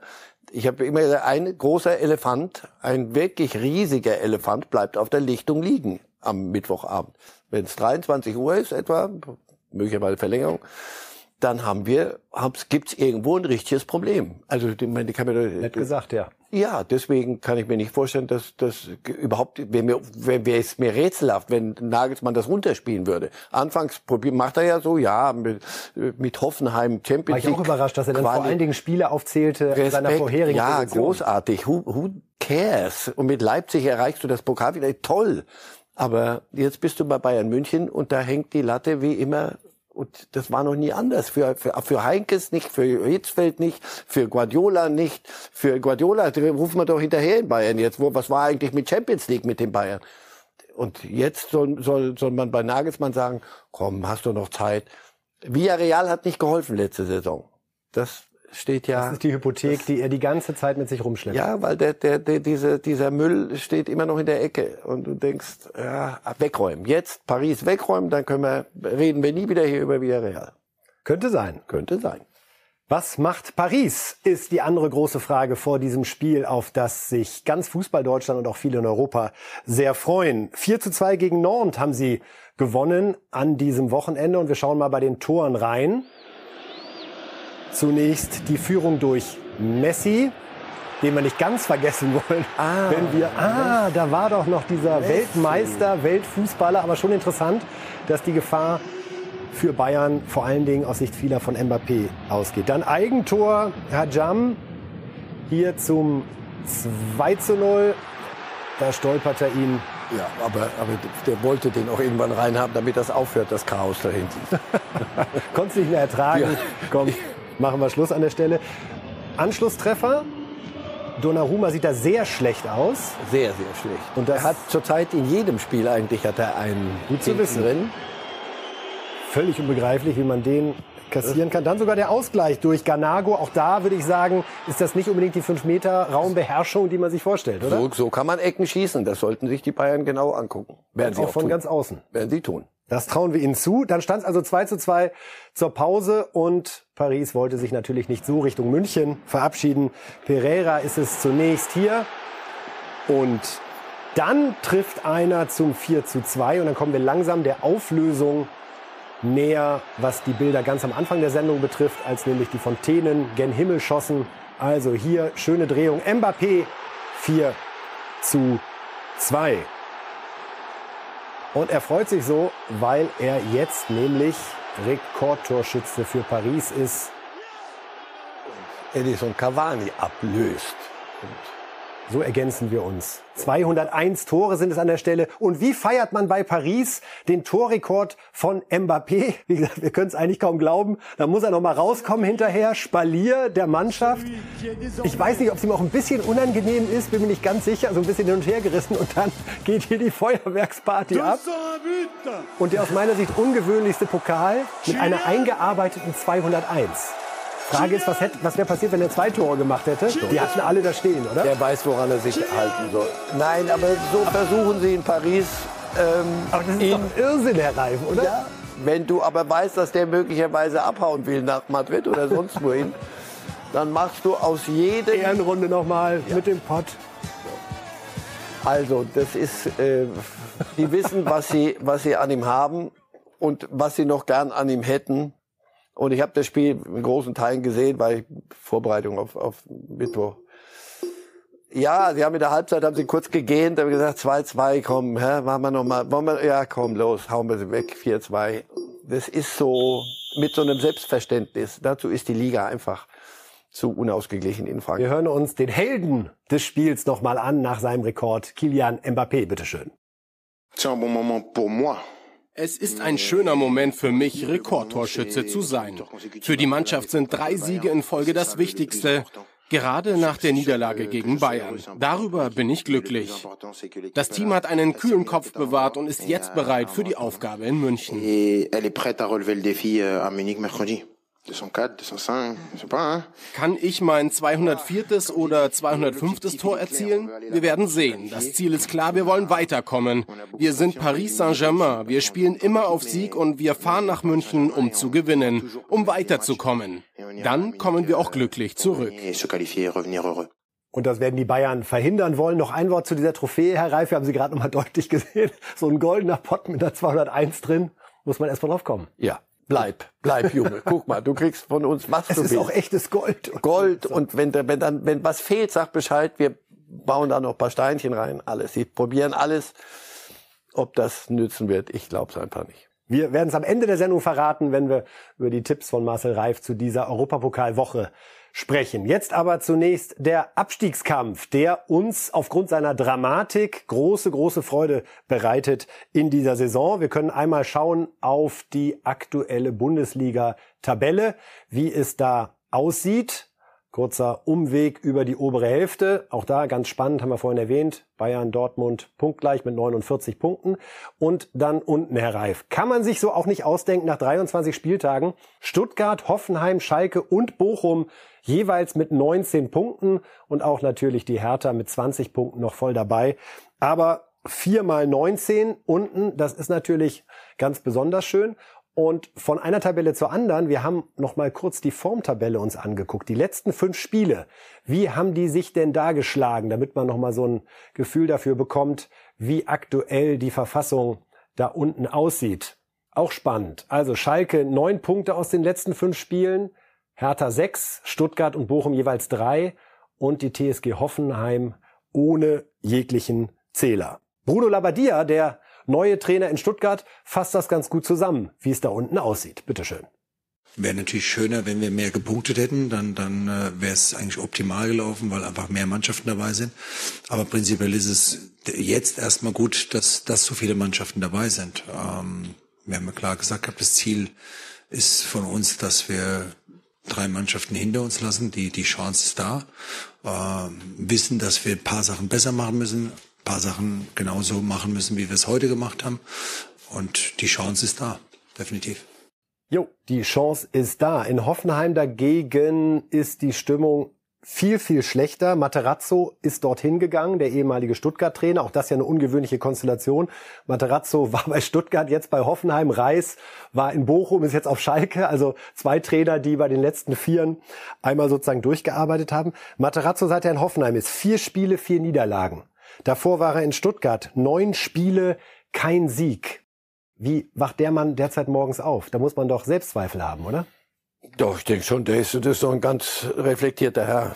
Ich habe immer gesagt, ein großer Elefant, ein wirklich riesiger Elefant bleibt auf der Lichtung liegen am Mittwochabend. Wenn es 23 Uhr ist etwa, möglicherweise Verlängerung, dann gibt's irgendwo ein richtiges Problem. Also die kann mir nett gesagt, ja. Ja, deswegen kann ich mir nicht vorstellen, dass das überhaupt, wäre es mir rätselhaft, wenn Nagelsmann das runterspielen würde. Anfangs macht er ja so, mit Hoffenheim Champions League. War ich auch überrascht, dass er dann vor allen Dingen Spiele aufzählte Respekt, seiner vorherigen Position. Ja, großartig. Who cares? Und mit Leipzig erreichst du das Pokal wieder. Toll. Aber jetzt bist du bei Bayern München und da hängt die Latte wie immer. Und das war noch nie anders. Für Heinkes nicht, für Hitzfeld nicht, für Guardiola nicht. Für Guardiola rufen wir doch hinterher in Bayern jetzt. Was war eigentlich mit Champions League mit den Bayern? Und jetzt soll man bei Nagelsmann sagen, komm, hast du noch Zeit. Villarreal hat nicht geholfen letzte Saison. Das steht ja... Das ist die Hypothek, die er die ganze Zeit mit sich rumschleppt. Ja, weil dieser Müll steht immer noch in der Ecke. Und du denkst, ja, wegräumen. Jetzt Paris wegräumen, dann reden wir nie wieder hier über Villarreal. Könnte sein. Könnte sein. Was macht Paris, ist die andere große Frage vor diesem Spiel, auf das sich ganz Fußball-Deutschland und auch viele in Europa sehr freuen. 4:2 gegen Nantes haben sie gewonnen an diesem Wochenende. Und wir schauen mal bei den Toren rein. Zunächst die Führung durch Messi, den wir nicht ganz vergessen wollen, da war doch noch dieser Messi. Weltmeister, Weltfußballer, aber schon interessant, dass die Gefahr für Bayern vor allen Dingen aus Sicht vieler von Mbappé ausgeht. Dann Eigentor, Hadjam, hier zum 2:0, da stolpert er ihn Ja, aber der wollte den auch irgendwann reinhaben, damit das aufhört, das Chaos da hinten. Konntest nicht mehr ertragen. Ja. Komm, machen wir Schluss an der Stelle. Anschlusstreffer. Donnarumma sieht da sehr schlecht aus. Sehr, sehr schlecht. Und er hat zurzeit in jedem Spiel eigentlich hat er einen gut zu wissen drin. Völlig unbegreiflich, wie man den kassieren kann. Dann sogar der Ausgleich durch Ganago. Auch da würde ich sagen, ist das nicht unbedingt die 5-Meter-Raumbeherrschung, die man sich vorstellt, oder? So kann man Ecken schießen. Das sollten sich die Bayern genau angucken. Werden sie auch von tun. Ganz außen. Werden sie tun. Das trauen wir ihnen zu. Dann stand es also 2:2 zur Pause und Paris wollte sich natürlich nicht so Richtung München verabschieden. Pereira ist es zunächst hier und dann trifft einer zum 4:2 und dann kommen wir langsam der Auflösung näher, was die Bilder ganz am Anfang der Sendung betrifft, als nämlich die Fontänen gen Himmel schossen. Also hier schöne Drehung. Mbappé 4:2. Und er freut sich so, weil er jetzt nämlich Rekordtorschütze für Paris ist. Edison Cavani ablöst. Und so ergänzen wir uns. 201 Tore sind es an der Stelle. Und wie feiert man bei Paris den Torrekord von Mbappé? Wie gesagt, wir können es eigentlich kaum glauben. Da muss er noch mal rauskommen hinterher. Spalier der Mannschaft. Ich weiß nicht, ob es ihm auch ein bisschen unangenehm ist. Bin mir nicht ganz sicher. So ein bisschen hin und her gerissen. Und dann geht hier die Feuerwerksparty ab. Und der aus meiner Sicht ungewöhnlichste Pokal mit einer eingearbeiteten 201. Frage ist, was wäre passiert, wenn er 2 Tore gemacht hätte? Die hatten alle da stehen, oder? Der weiß, woran er sich halten soll. Nein, aber so versuchen sie in Paris... aber das ist doch Irrsinn, Herr Reif, oder? Ja, wenn du aber weißt, dass der möglicherweise abhauen will nach Madrid oder sonst wohin, dann machst du aus jedem... Ehrenrunde nochmal mit dem Pott. Also, das ist... die wissen, was sie an ihm haben und was sie noch gern an ihm hätten. Und ich habe das Spiel in großen Teilen gesehen, weil ich Vorbereitung auf Mittwoch. Ja, sie haben in der Halbzeit kurz gegähnt, haben gesagt 2:2, komm, machen wir noch mal, ja, komm, los, hauen wir sie weg, 4:2. Das ist so mit so einem Selbstverständnis. Dazu ist die Liga einfach zu unausgeglichen in Frankreich. Wir hören uns den Helden des Spiels noch mal an nach seinem Rekord, Kylian Mbappé, bitteschön. Tiens, bon moment pour moi. Es ist ein schöner Moment für mich, Rekordtorschütze zu sein. Für die Mannschaft sind 3 Siege in Folge das Wichtigste, gerade nach der Niederlage gegen Bayern. Darüber bin ich glücklich. Das Team hat einen kühlen Kopf bewahrt und ist jetzt bereit für die Aufgabe in München. Kann ich mein 204. oder 205. Tor erzielen? Wir werden sehen. Das Ziel ist klar, wir wollen weiterkommen. Wir sind Paris Saint-Germain, wir spielen immer auf Sieg und wir fahren nach München, um zu gewinnen, um weiterzukommen. Dann kommen wir auch glücklich zurück. Und das werden die Bayern verhindern wollen. Noch ein Wort zu dieser Trophäe, Herr Reif, wir haben sie gerade nochmal deutlich gesehen. So ein goldener Pott mit einer 201 drin, muss man erstmal drauf kommen. Ja. Bleib, Junge. Guck mal, du kriegst von uns was du willst. Es ist auch echtes Gold. Gold. Und wenn was fehlt, sag Bescheid. Wir bauen da noch ein paar Steinchen rein. Alles. Sie probieren alles. Ob das nützen wird, ich glaube es einfach nicht. Wir werden es am Ende der Sendung verraten, wenn wir über die Tipps von Marcel Reif zu dieser Europapokalwoche sprechen. Jetzt aber zunächst der Abstiegskampf, der uns aufgrund seiner Dramatik große Freude bereitet in dieser Saison. Wir können einmal schauen auf die aktuelle Bundesliga-Tabelle, wie es da aussieht. Kurzer Umweg über die obere Hälfte. Auch da ganz spannend, haben wir vorhin erwähnt. Bayern, Dortmund punktgleich mit 49 Punkten. Und dann unten, Herr Reif. Kann man sich so auch nicht ausdenken nach 23 Spieltagen. Stuttgart, Hoffenheim, Schalke und Bochum jeweils mit 19 Punkten und auch natürlich die Hertha mit 20 Punkten noch voll dabei. Aber 4 mal 19 unten, das ist natürlich ganz besonders schön. Und von einer Tabelle zur anderen, wir haben noch mal kurz die Formtabelle uns angeguckt. Die letzten 5 Spiele, wie haben die sich denn da geschlagen, damit man noch mal so ein Gefühl dafür bekommt, wie aktuell die Verfassung da unten aussieht. Auch spannend. Also Schalke 9 Punkte aus den letzten 5 Spielen. Hertha 6, Stuttgart und Bochum jeweils 3 und die TSG Hoffenheim ohne jeglichen Zähler. Bruno Labbadia, der neue Trainer in Stuttgart, fasst das ganz gut zusammen, wie es da unten aussieht. Bitteschön. Wäre natürlich schöner, wenn wir mehr gepunktet hätten, dann wäre es eigentlich optimal gelaufen, weil einfach mehr Mannschaften dabei sind. Aber prinzipiell ist es jetzt erstmal gut, dass so viele Mannschaften dabei sind. Wir haben ja klar gesagt, das Ziel ist von uns, dass wir 3 Mannschaften hinter uns lassen. Die Chance ist da. Wissen, dass wir ein paar Sachen besser machen müssen, ein paar Sachen genauso machen müssen, wie wir es heute gemacht haben. Und die Chance ist da, definitiv. Jo, die Chance ist da. In Hoffenheim dagegen ist die Stimmung viel, viel schlechter. Materazzo ist dorthin gegangen, der ehemalige Stuttgart-Trainer. Auch das ja eine ungewöhnliche Konstellation. Materazzo war bei Stuttgart, jetzt bei Hoffenheim. Reis war in Bochum, ist jetzt auf Schalke. Also 2 Trainer, die bei den letzten 4 einmal sozusagen durchgearbeitet haben. Materazzo, seit er in Hoffenheim ist, 4 Spiele, 4 Niederlagen. Davor war er in Stuttgart, 9 Spiele, kein Sieg. Wie wacht der Mann derzeit morgens auf? Da muss man doch Selbstzweifel haben, oder? Doch, ich denke schon, das ist so ein ganz reflektierter Herr.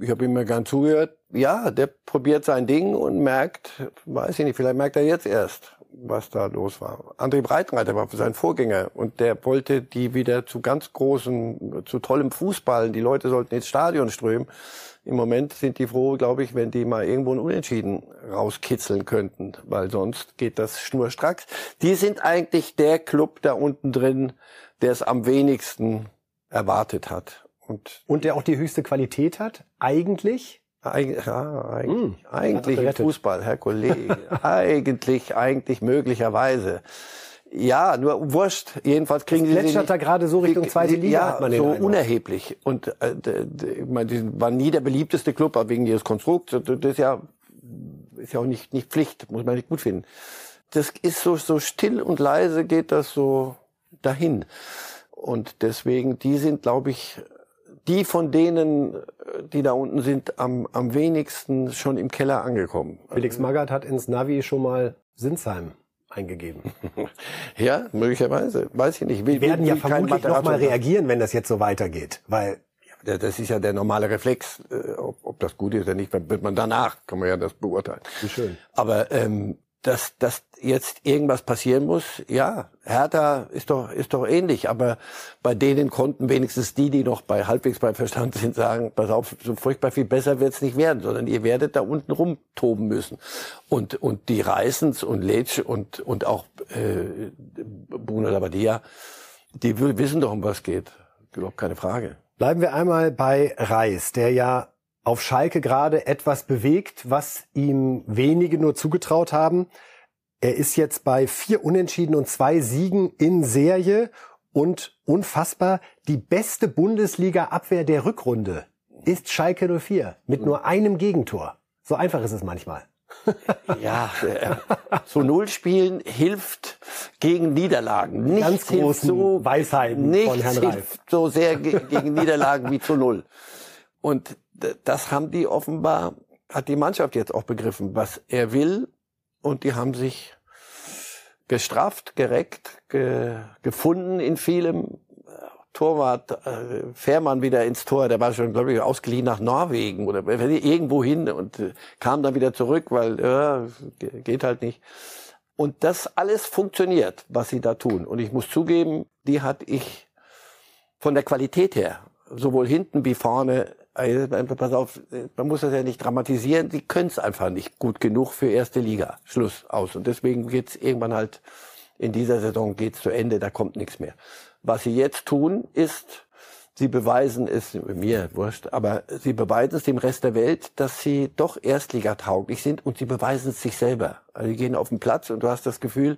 Ich habe ihm ja gern zugehört. Ja, der probiert sein Ding und merkt, weiß ich nicht, vielleicht merkt er jetzt erst, was da los war. André Breitenreiter war sein Vorgänger und der wollte die wieder zu ganz großen, zu tollem Fußball. Die Leute sollten ins Stadion strömen. Im Moment sind die froh, glaube ich, wenn die mal irgendwo ein Unentschieden rauskitzeln könnten, weil sonst geht das schnurstracks. Die sind eigentlich der Club da unten drin, der es am wenigsten erwartet hat. Und der auch die höchste Qualität hat, eigentlich? Eigentlich im Fußball, Herr Kollege. eigentlich möglicherweise. Ja, nur wurscht. Jedenfalls kriegen sie plätschert da gerade so Richtung 2. Liga, ja, hat man so unerheblich. Und ich meine, die waren nie der beliebteste Club, aber wegen ihres Konstrukts. Das ist ja auch nicht Pflicht, muss man nicht gut finden. Das ist so still und leise geht das so dahin. Und deswegen, die sind, glaube ich, die von denen, die da unten sind, am wenigsten schon im Keller angekommen. Felix Magath hat ins Navi schon mal Sinsheim eingegeben. Ja, möglicherweise. Weiß ich nicht. Die werden ja vermutlich noch mal reagieren, wenn das jetzt so weitergeht. Weil ja, das ist ja der normale Reflex. Ob das gut ist oder nicht, wird man danach, kann man ja das beurteilen. Wie schön. Aber dass jetzt irgendwas passieren muss, ja, Hertha ist doch ähnlich. Aber bei denen konnten wenigstens die noch halbwegs bei Verstand sind, sagen, pass auf, so furchtbar viel besser wird's nicht werden, sondern ihr werdet da unten rumtoben müssen. Und die Reissens und Letsch und auch Bruno Labbadia, die wissen doch, um was geht. Ich glaube, keine Frage. Bleiben wir einmal bei Reis, der ja auf Schalke gerade etwas bewegt, was ihm wenige nur zugetraut haben. Er ist jetzt bei 4 Unentschieden und 2 Siegen in Serie und unfassbar die beste Bundesliga-Abwehr der Rückrunde ist Schalke 04 mit nur einem Gegentor. So einfach ist es manchmal. Ja, zu 0 spielen hilft gegen Niederlagen. Nichts ganz großen so Weisheiten von Herrn Reif. Hilft so sehr gegen Niederlagen wie zu 0. Und das hat die Mannschaft jetzt auch begriffen, was er will. Und die haben sich gestrafft, gereckt, gefunden in vielem. Torwart, Fährmann wieder ins Tor, der war schon, glaube ich, ausgeliehen nach Norwegen oder irgendwo hin und kam dann wieder zurück, weil geht halt nicht. Und das alles funktioniert, was sie da tun. Und ich muss zugeben, die hatte ich von der Qualität her, sowohl hinten wie vorne, pass auf, man muss das ja nicht dramatisieren, die können es einfach nicht gut genug für erste Liga. Schluss, aus. Und deswegen geht's irgendwann halt, in dieser Saison geht's zu Ende, da kommt nichts mehr. Was sie jetzt tun, ist, sie beweisen es, mir wurscht, aber sie beweisen es dem Rest der Welt, dass sie doch erstligatauglich sind und sie beweisen es sich selber. Also die gehen auf den Platz und du hast das Gefühl,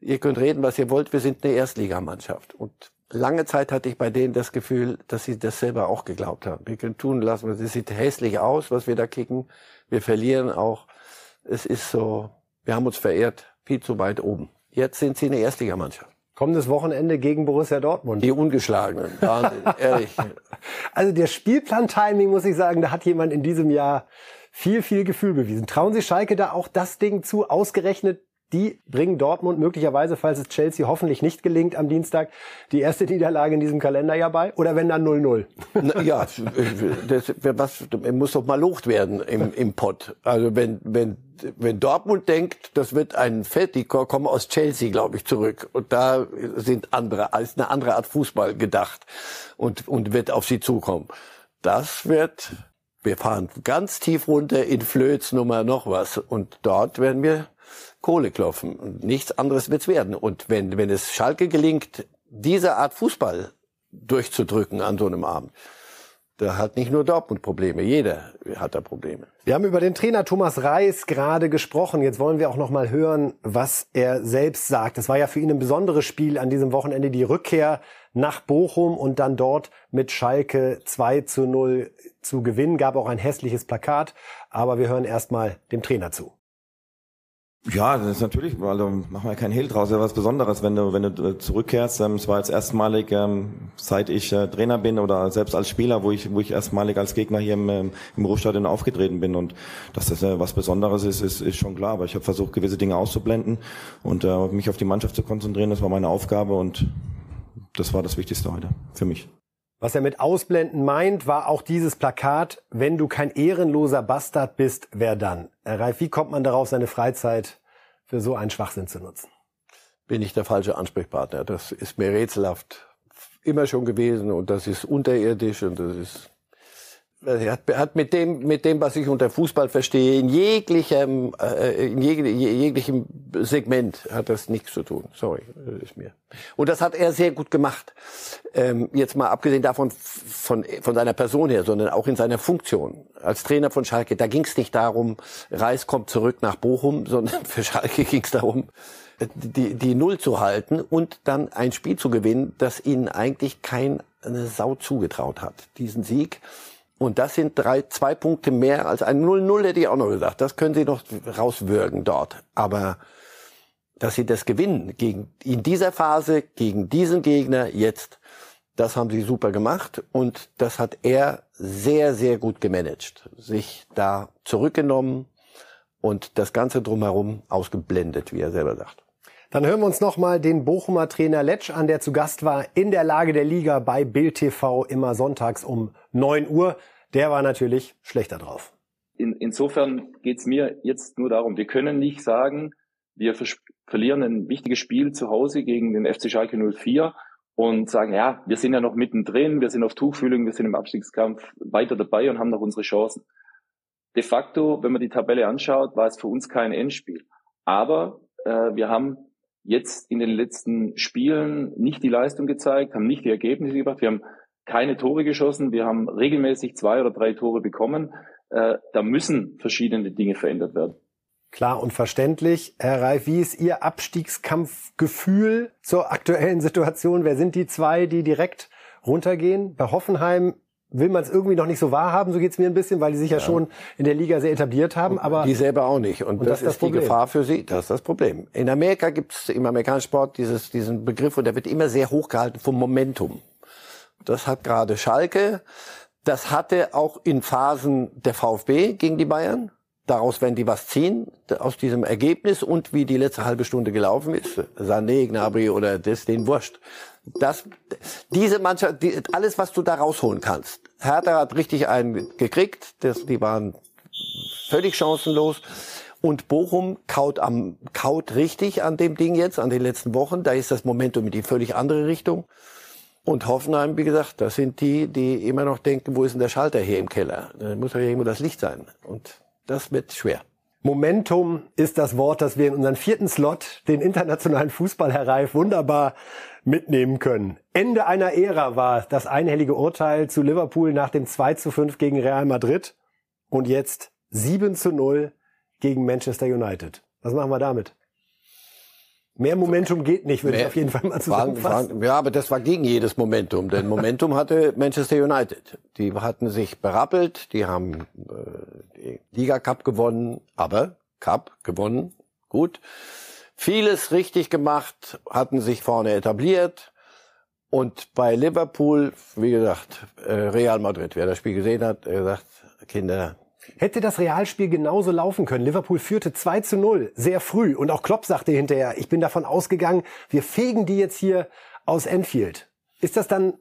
ihr könnt reden, was ihr wollt, wir sind eine Erstligamannschaft. Und lange Zeit hatte ich bei denen das Gefühl, dass sie das selber auch geglaubt haben. Wir können tun lassen, es sieht hässlich aus, was wir da kicken. Wir verlieren auch. Es ist so, wir haben uns verehrt, viel zu weit oben. Jetzt sind sie eine Erstligamannschaft. Kommendes Wochenende gegen Borussia Dortmund. Die Ungeschlagenen, Wahnsinn, ehrlich. Also der Spielplan-Timing, muss ich sagen, da hat jemand in diesem Jahr viel, viel Gefühl bewiesen. Trauen Sie Schalke da auch das Ding zu, ausgerechnet Die bringen Dortmund möglicherweise, falls es Chelsea hoffentlich nicht gelingt am Dienstag, die erste Niederlage in diesem Kalenderjahr bei. Oder wenn dann 0-0. Ja, das muss doch mal locht werden im Pott. Also wenn Dortmund denkt, das wird ein Fett, die kommen aus Chelsea, glaube ich, zurück. Und da ist eine andere Art Fußball gedacht und wird auf sie zukommen. Wir fahren ganz tief runter in Flöz Nummer noch was. Und dort werden wir Kohle klopfen. Und nichts anderes wird's werden. Und wenn es Schalke gelingt, diese Art Fußball durchzudrücken an so einem Abend, da hat nicht nur Dortmund Probleme. Jeder hat da Probleme. Wir haben über den Trainer Thomas Reis gerade gesprochen. Jetzt wollen wir auch noch mal hören, was er selbst sagt. Es war ja für ihn ein besonderes Spiel an diesem Wochenende. Die Rückkehr nach Bochum und dann dort mit Schalke 2-0 zu gewinnen. Gab auch ein hässliches Plakat. Aber wir hören erst mal dem Trainer zu. Ja, das ist natürlich, also machen wir keinen Hehl draus, ja, was Besonderes, wenn du zurückkehrst. Es war jetzt erstmalig, seit ich Trainer bin oder selbst als Spieler, wo ich erstmalig als Gegner hier im Ruhrstadion aufgetreten bin, und dass das was Besonderes ist schon klar, aber ich habe versucht, gewisse Dinge auszublenden und mich auf die Mannschaft zu konzentrieren. Das war meine Aufgabe und das war das Wichtigste heute für mich. Was er mit Ausblenden meint, war auch dieses Plakat: Wenn du kein ehrenloser Bastard bist, wer dann? Herr Reif, wie kommt man darauf, seine Freizeit für so einen Schwachsinn zu nutzen? Bin ich der falsche Ansprechpartner. Das ist mir rätselhaft immer schon gewesen und das ist unterirdisch und das ist... Er hat mit dem, was ich unter Fußball verstehe, in jeglichem Segment hat das nichts zu tun. Sorry, ist mir. Und das hat er sehr gut gemacht. Jetzt mal abgesehen davon, von seiner Person her, sondern auch in seiner Funktion als Trainer von Schalke. Da ging es nicht darum, Reis kommt zurück nach Bochum, sondern für Schalke ging es darum, die Null zu halten und dann ein Spiel zu gewinnen, das ihnen eigentlich keine Sau zugetraut hat, diesen Sieg. Und das sind 2 Punkte mehr als ein 0-0, hätte ich auch noch gesagt. Das können sie noch rauswürgen dort. Aber dass sie das gewinnen in dieser Phase, gegen diesen Gegner jetzt, das haben sie super gemacht. Und das hat er sehr, sehr gut gemanagt. Sich da zurückgenommen und das Ganze drumherum ausgeblendet, wie er selber sagt. Dann hören wir uns nochmal den Bochumer Trainer Letsch an, der zu Gast war in der Lage der Liga bei Bild TV immer sonntags um 9 Uhr. Der war natürlich schlechter drauf. Insofern geht's mir jetzt nur darum, wir können nicht sagen, wir verlieren ein wichtiges Spiel zu Hause gegen den FC Schalke 04 und sagen, ja, wir sind ja noch mittendrin, wir sind auf Tuchfühlung, wir sind im Abstiegskampf weiter dabei und haben noch unsere Chancen. De facto, wenn man die Tabelle anschaut, war es für uns kein Endspiel. Aber wir haben jetzt in den letzten Spielen nicht die Leistung gezeigt, haben nicht die Ergebnisse gebracht, wir haben keine Tore geschossen, wir haben regelmäßig 2 oder 3 Tore bekommen. Da müssen verschiedene Dinge verändert werden. Klar und verständlich. Herr Reif, wie ist Ihr Abstiegskampfgefühl zur aktuellen Situation? Wer sind die 2, die direkt runtergehen? Bei Hoffenheim will man es irgendwie noch nicht so wahrhaben, so geht's mir ein bisschen, weil die sich ja schon in der Liga sehr etabliert haben. Aber die selber auch nicht. Und das ist die Gefahr für sie. Das ist das Problem. In Amerika gibt's im amerikanischen Sport diesen Begriff, und der wird immer sehr hochgehalten, vom Momentum. Das hat gerade Schalke. Das hatte auch in Phasen der VfB gegen die Bayern. Daraus werden die was ziehen, aus diesem Ergebnis und wie die letzte halbe Stunde gelaufen ist. Sané, Gnabry oder das, den wurscht. Diese Mannschaft, alles, was du da rausholen kannst. Hertha hat richtig einen gekriegt, die waren völlig chancenlos. Und Bochum kaut richtig an dem Ding jetzt, an den letzten Wochen. Da ist das Momentum in die völlig andere Richtung. Und Hoffenheim, wie gesagt, das sind die immer noch denken, wo ist denn der Schalter hier im Keller? Da muss doch irgendwo das Licht sein. Und das wird schwer. Momentum ist das Wort, das wir in unseren vierten Slot, den internationalen Fußball, Herr Reif, wunderbar mitnehmen können. Ende einer Ära war das einhellige Urteil zu Liverpool nach dem 2-5 gegen Real Madrid und jetzt 7-0 gegen Manchester United. Was machen wir damit? Mehr Momentum geht nicht, würde ich auf jeden Fall mal zusammenfassen. Ja, aber das war gegen jedes Momentum, denn Momentum hatte Manchester United. Die hatten sich berappelt, die haben den Liga Cup gewonnen, aber Cup gewonnen, gut. Vieles richtig gemacht, hatten sich vorne etabliert. Und bei Liverpool, wie gesagt, Real Madrid, wer das Spiel gesehen hat, gesagt, Kinder, Hätte das Realspiel genauso laufen können. Liverpool führte 2:0 sehr früh. Und auch Klopp sagte hinterher, ich bin davon ausgegangen, wir fegen die jetzt hier aus Anfield. Ist das dann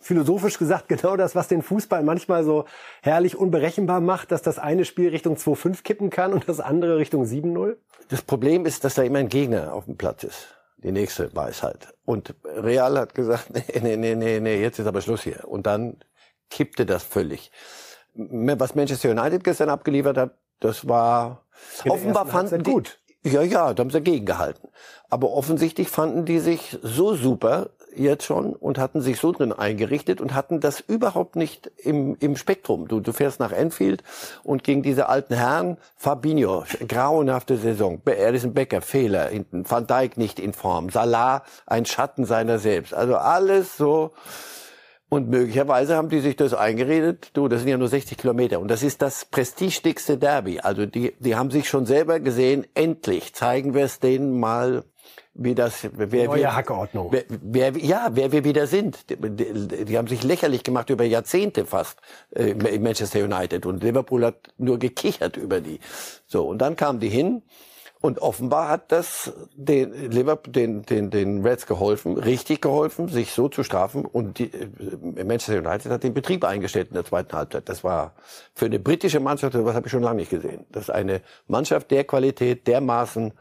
philosophisch gesagt genau das, was den Fußball manchmal so herrlich unberechenbar macht, dass das eine Spiel Richtung 2:5 kippen kann und das andere Richtung 7:0? Das Problem ist, dass da immer ein Gegner auf dem Platz ist. Die nächste Weisheit. Und Real hat gesagt, nee, jetzt ist aber Schluss hier. Und dann kippte das völlig. Was Manchester United gestern abgeliefert hat, das war offenbar fanden die gut. Ja, da haben sie dagegen gehalten. Aber offensichtlich fanden die sich so super jetzt schon und hatten sich so drin eingerichtet und hatten das überhaupt nicht im Spektrum. Du fährst nach Anfield und gegen diese alten Herren, Fabinho, grauenhafte Saison, Alison Becker, Fehler hinten, Van Dijk nicht in Form, Salah, ein Schatten seiner selbst. Also alles so. Und möglicherweise haben die sich das eingeredet, du, das sind ja nur 60 Kilometer. Und das ist das prestigedigste Derby. Also die haben sich schon selber gesehen, endlich zeigen wir es denen mal, wie das, wer wir wieder sind. Die haben sich lächerlich gemacht über Jahrzehnte fast in Manchester United und Liverpool hat nur gekichert über die. So, und dann kamen die hin und offenbar hat das den Reds geholfen, richtig geholfen, sich so zu strafen und Manchester United hat den Betrieb eingestellt in der zweiten Halbzeit. Das war für eine britische Mannschaft, das habe ich schon lange nicht gesehen, dass eine Mannschaft der Qualität dermaßen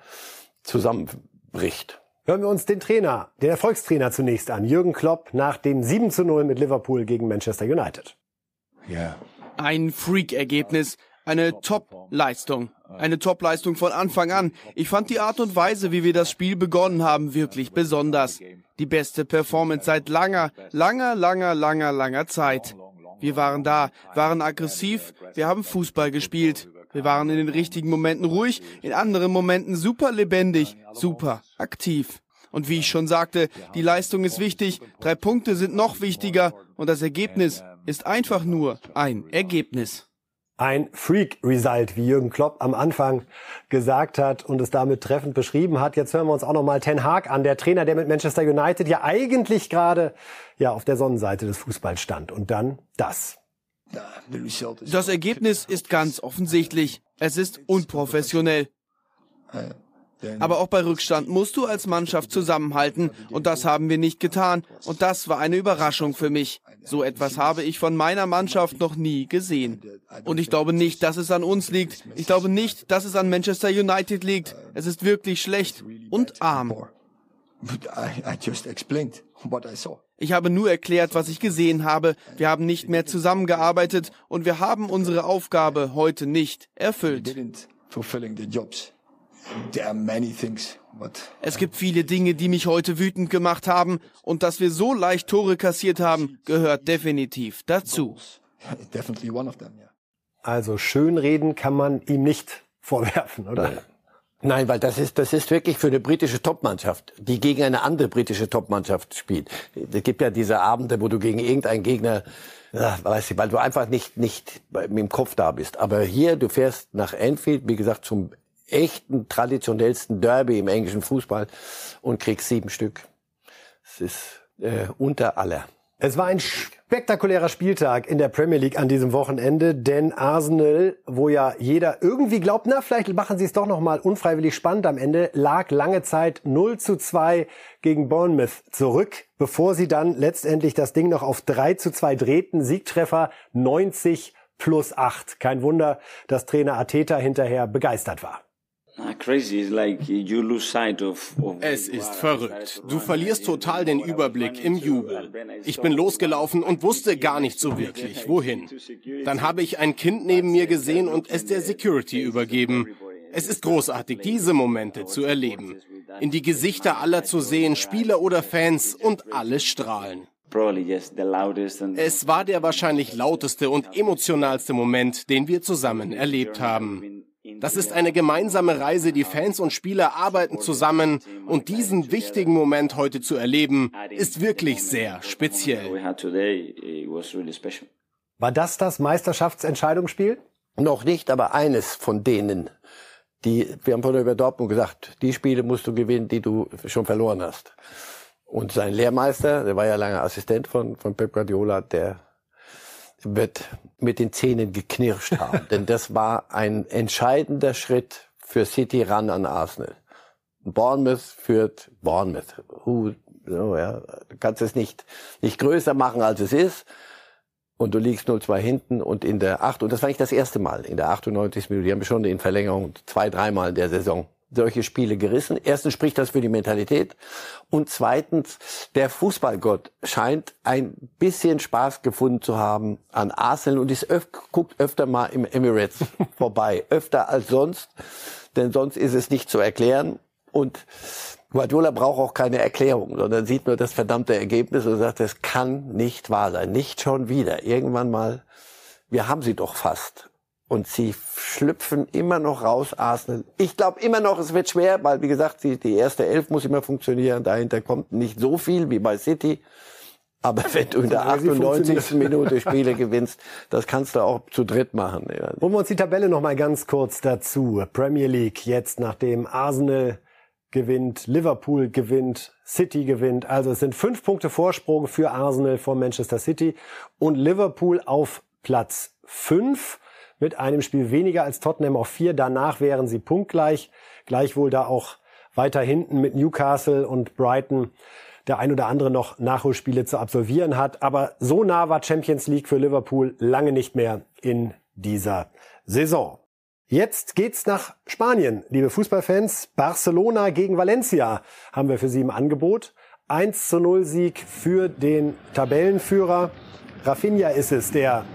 zusammenbricht. Hören wir uns den Trainer, den Erfolgstrainer zunächst an, Jürgen Klopp, nach dem 7:0 mit Liverpool gegen Manchester United. Yeah. Ein Freak-Ergebnis, eine Top-Leistung. Eine Top-Leistung von Anfang an. Ich fand die Art und Weise, wie wir das Spiel begonnen haben, wirklich besonders. Die beste Performance seit langer Zeit. Wir waren da, waren aggressiv, wir haben Fußball gespielt. Wir waren in den richtigen Momenten ruhig, in anderen Momenten super lebendig, super aktiv. Und wie ich schon sagte, die Leistung ist wichtig, 3 Punkte sind noch wichtiger und das Ergebnis ist einfach nur ein Ergebnis. Ein Freak-Result, wie Jürgen Klopp am Anfang gesagt hat und es damit treffend beschrieben hat. Jetzt hören wir uns auch nochmal Ten Hag an, der Trainer, der mit Manchester United ja eigentlich gerade auf der Sonnenseite des Fußballs stand. Und dann das. Das Ergebnis ist ganz offensichtlich. Es ist unprofessionell. Aber auch bei Rückstand musst du als Mannschaft zusammenhalten. Und das haben wir nicht getan. Und das war eine Überraschung für mich. So etwas habe ich von meiner Mannschaft noch nie gesehen. Und ich glaube nicht, dass es an uns liegt. Ich glaube nicht, dass es an Manchester United liegt. Es ist wirklich schlecht und arm. Ich habe nur erklärt, was ich gesehen habe. Wir haben nicht mehr zusammengearbeitet und wir haben unsere Aufgabe heute nicht erfüllt. Es gibt viele Dinge, die mich heute wütend gemacht haben und dass wir so leicht Tore kassiert haben, gehört definitiv dazu. Also schönreden kann man ihm nicht vorwerfen, oder? Nein, weil das ist wirklich für eine britische Topmannschaft, die gegen eine andere britische Topmannschaft spielt. Es gibt ja diese Abende, wo du gegen irgendeinen Gegner, weil du einfach nicht im Kopf da bist. Aber hier, du fährst nach Anfield, wie gesagt, zum echten, traditionellsten Derby im englischen Fußball und kriegst 7 Stück. Es ist unter aller. Es war ein spektakulärer Spieltag in der Premier League an diesem Wochenende, denn Arsenal, wo ja jeder irgendwie glaubt, na, vielleicht machen sie es doch nochmal unfreiwillig spannend am Ende, lag lange Zeit 0:2 gegen Bournemouth zurück, bevor sie dann letztendlich das Ding noch auf 3:2 drehten. Siegtreffer 90 + 8. Kein Wunder, dass Trainer Arteta hinterher begeistert war. Es ist verrückt. Du verlierst total den Überblick im Jubel. Ich bin losgelaufen und wusste gar nicht so wirklich, wohin. Dann habe ich ein Kind neben mir gesehen und es der Security übergeben. Es ist großartig, diese Momente zu erleben. In die Gesichter aller zu sehen, Spieler oder Fans, und alle strahlen. Es war der wahrscheinlich lauteste und emotionalste Moment, den wir zusammen erlebt haben. Das ist eine gemeinsame Reise, die Fans und Spieler arbeiten zusammen und diesen wichtigen Moment heute zu erleben, ist wirklich sehr speziell. War das Meisterschaftsentscheidungsspiel? Noch nicht, aber eines von denen. Wir haben vorhin über Dortmund gesagt, die Spiele musst du gewinnen, die du schon verloren hast. Und sein Lehrmeister, der war ja lange Assistent von Pep Guardiola, der wird mit den Zähnen geknirscht haben. Denn das war ein entscheidender Schritt für City ran an Arsenal. Bournemouth führt Bournemouth. Du kannst es nicht größer machen, als es ist. Und du liegst 0-2 hinten und in der 8. Und das war nicht das erste Mal in der 98. Minute. Die haben schon in Verlängerung 2-3 Mal in der Saison solche Spiele gerissen. Erstens spricht das für die Mentalität. Und zweitens, der Fußballgott scheint ein bisschen Spaß gefunden zu haben an Arsenal und guckt öfter mal im Emirates vorbei. Öfter als sonst. Denn sonst ist es nicht zu erklären. Und Guardiola braucht auch keine Erklärung, sondern sieht nur das verdammte Ergebnis und sagt, das kann nicht wahr sein. Nicht schon wieder. Irgendwann mal, wir haben sie doch fast. Und sie schlüpfen immer noch raus, Arsenal. Ich glaube immer noch, es wird schwer, weil, wie gesagt, die erste Elf muss immer funktionieren. Dahinter kommt nicht so viel wie bei City. Aber wenn du in der 98. Minute Spiele gewinnst, das kannst du auch zu dritt machen. Holen wir uns die Tabelle noch mal ganz kurz dazu. Premier League jetzt, nachdem Arsenal gewinnt, Liverpool gewinnt, City gewinnt. Also es sind 5 Punkte Vorsprung für Arsenal vor Manchester City und Liverpool auf Platz 5 mit einem Spiel weniger als Tottenham auf 4. Danach wären sie punktgleich. Gleichwohl da auch weiter hinten mit Newcastle und Brighton der ein oder andere noch Nachholspiele zu absolvieren hat. Aber so nah war Champions League für Liverpool lange nicht mehr in dieser Saison. Jetzt geht's nach Spanien, liebe Fußballfans. Barcelona gegen Valencia haben wir für Sie im Angebot. 1:0 Sieg für den Tabellenführer. Rafinha ist es, der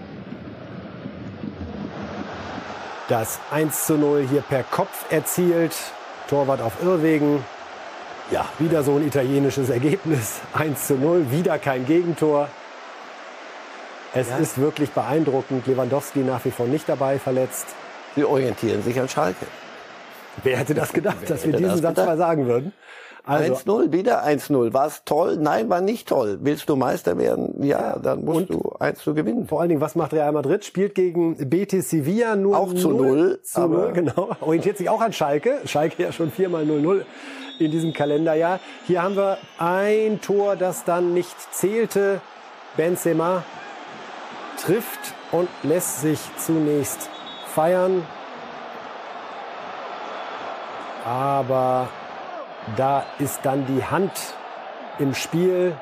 das 1:0 hier per Kopf erzielt. Torwart auf Irrwegen. Ja, wieder so ein italienisches Ergebnis. 1:0, wieder kein Gegentor. Es ist wirklich beeindruckend. Lewandowski nach wie vor nicht dabei, verletzt. Sie orientieren sich an Schalke. Wer hätte das gedacht, dass wir diesen Satz mal sagen würden? Also, 1:0, wieder 1:0. War es toll? Nein, war nicht toll. Willst du Meister werden? Ja, dann musst du 1:0 gewinnen. Vor allen Dingen, was macht Real Madrid? Spielt gegen Betis Sevilla nur auch 0:0. Genau. Orientiert sich auch an Schalke. Schalke ja schon 4-mal 0:0. In diesem Kalenderjahr. Hier haben wir ein Tor, das dann nicht zählte. Benzema trifft und lässt sich zunächst feiern. Aber da ist dann die Hand im Spiel.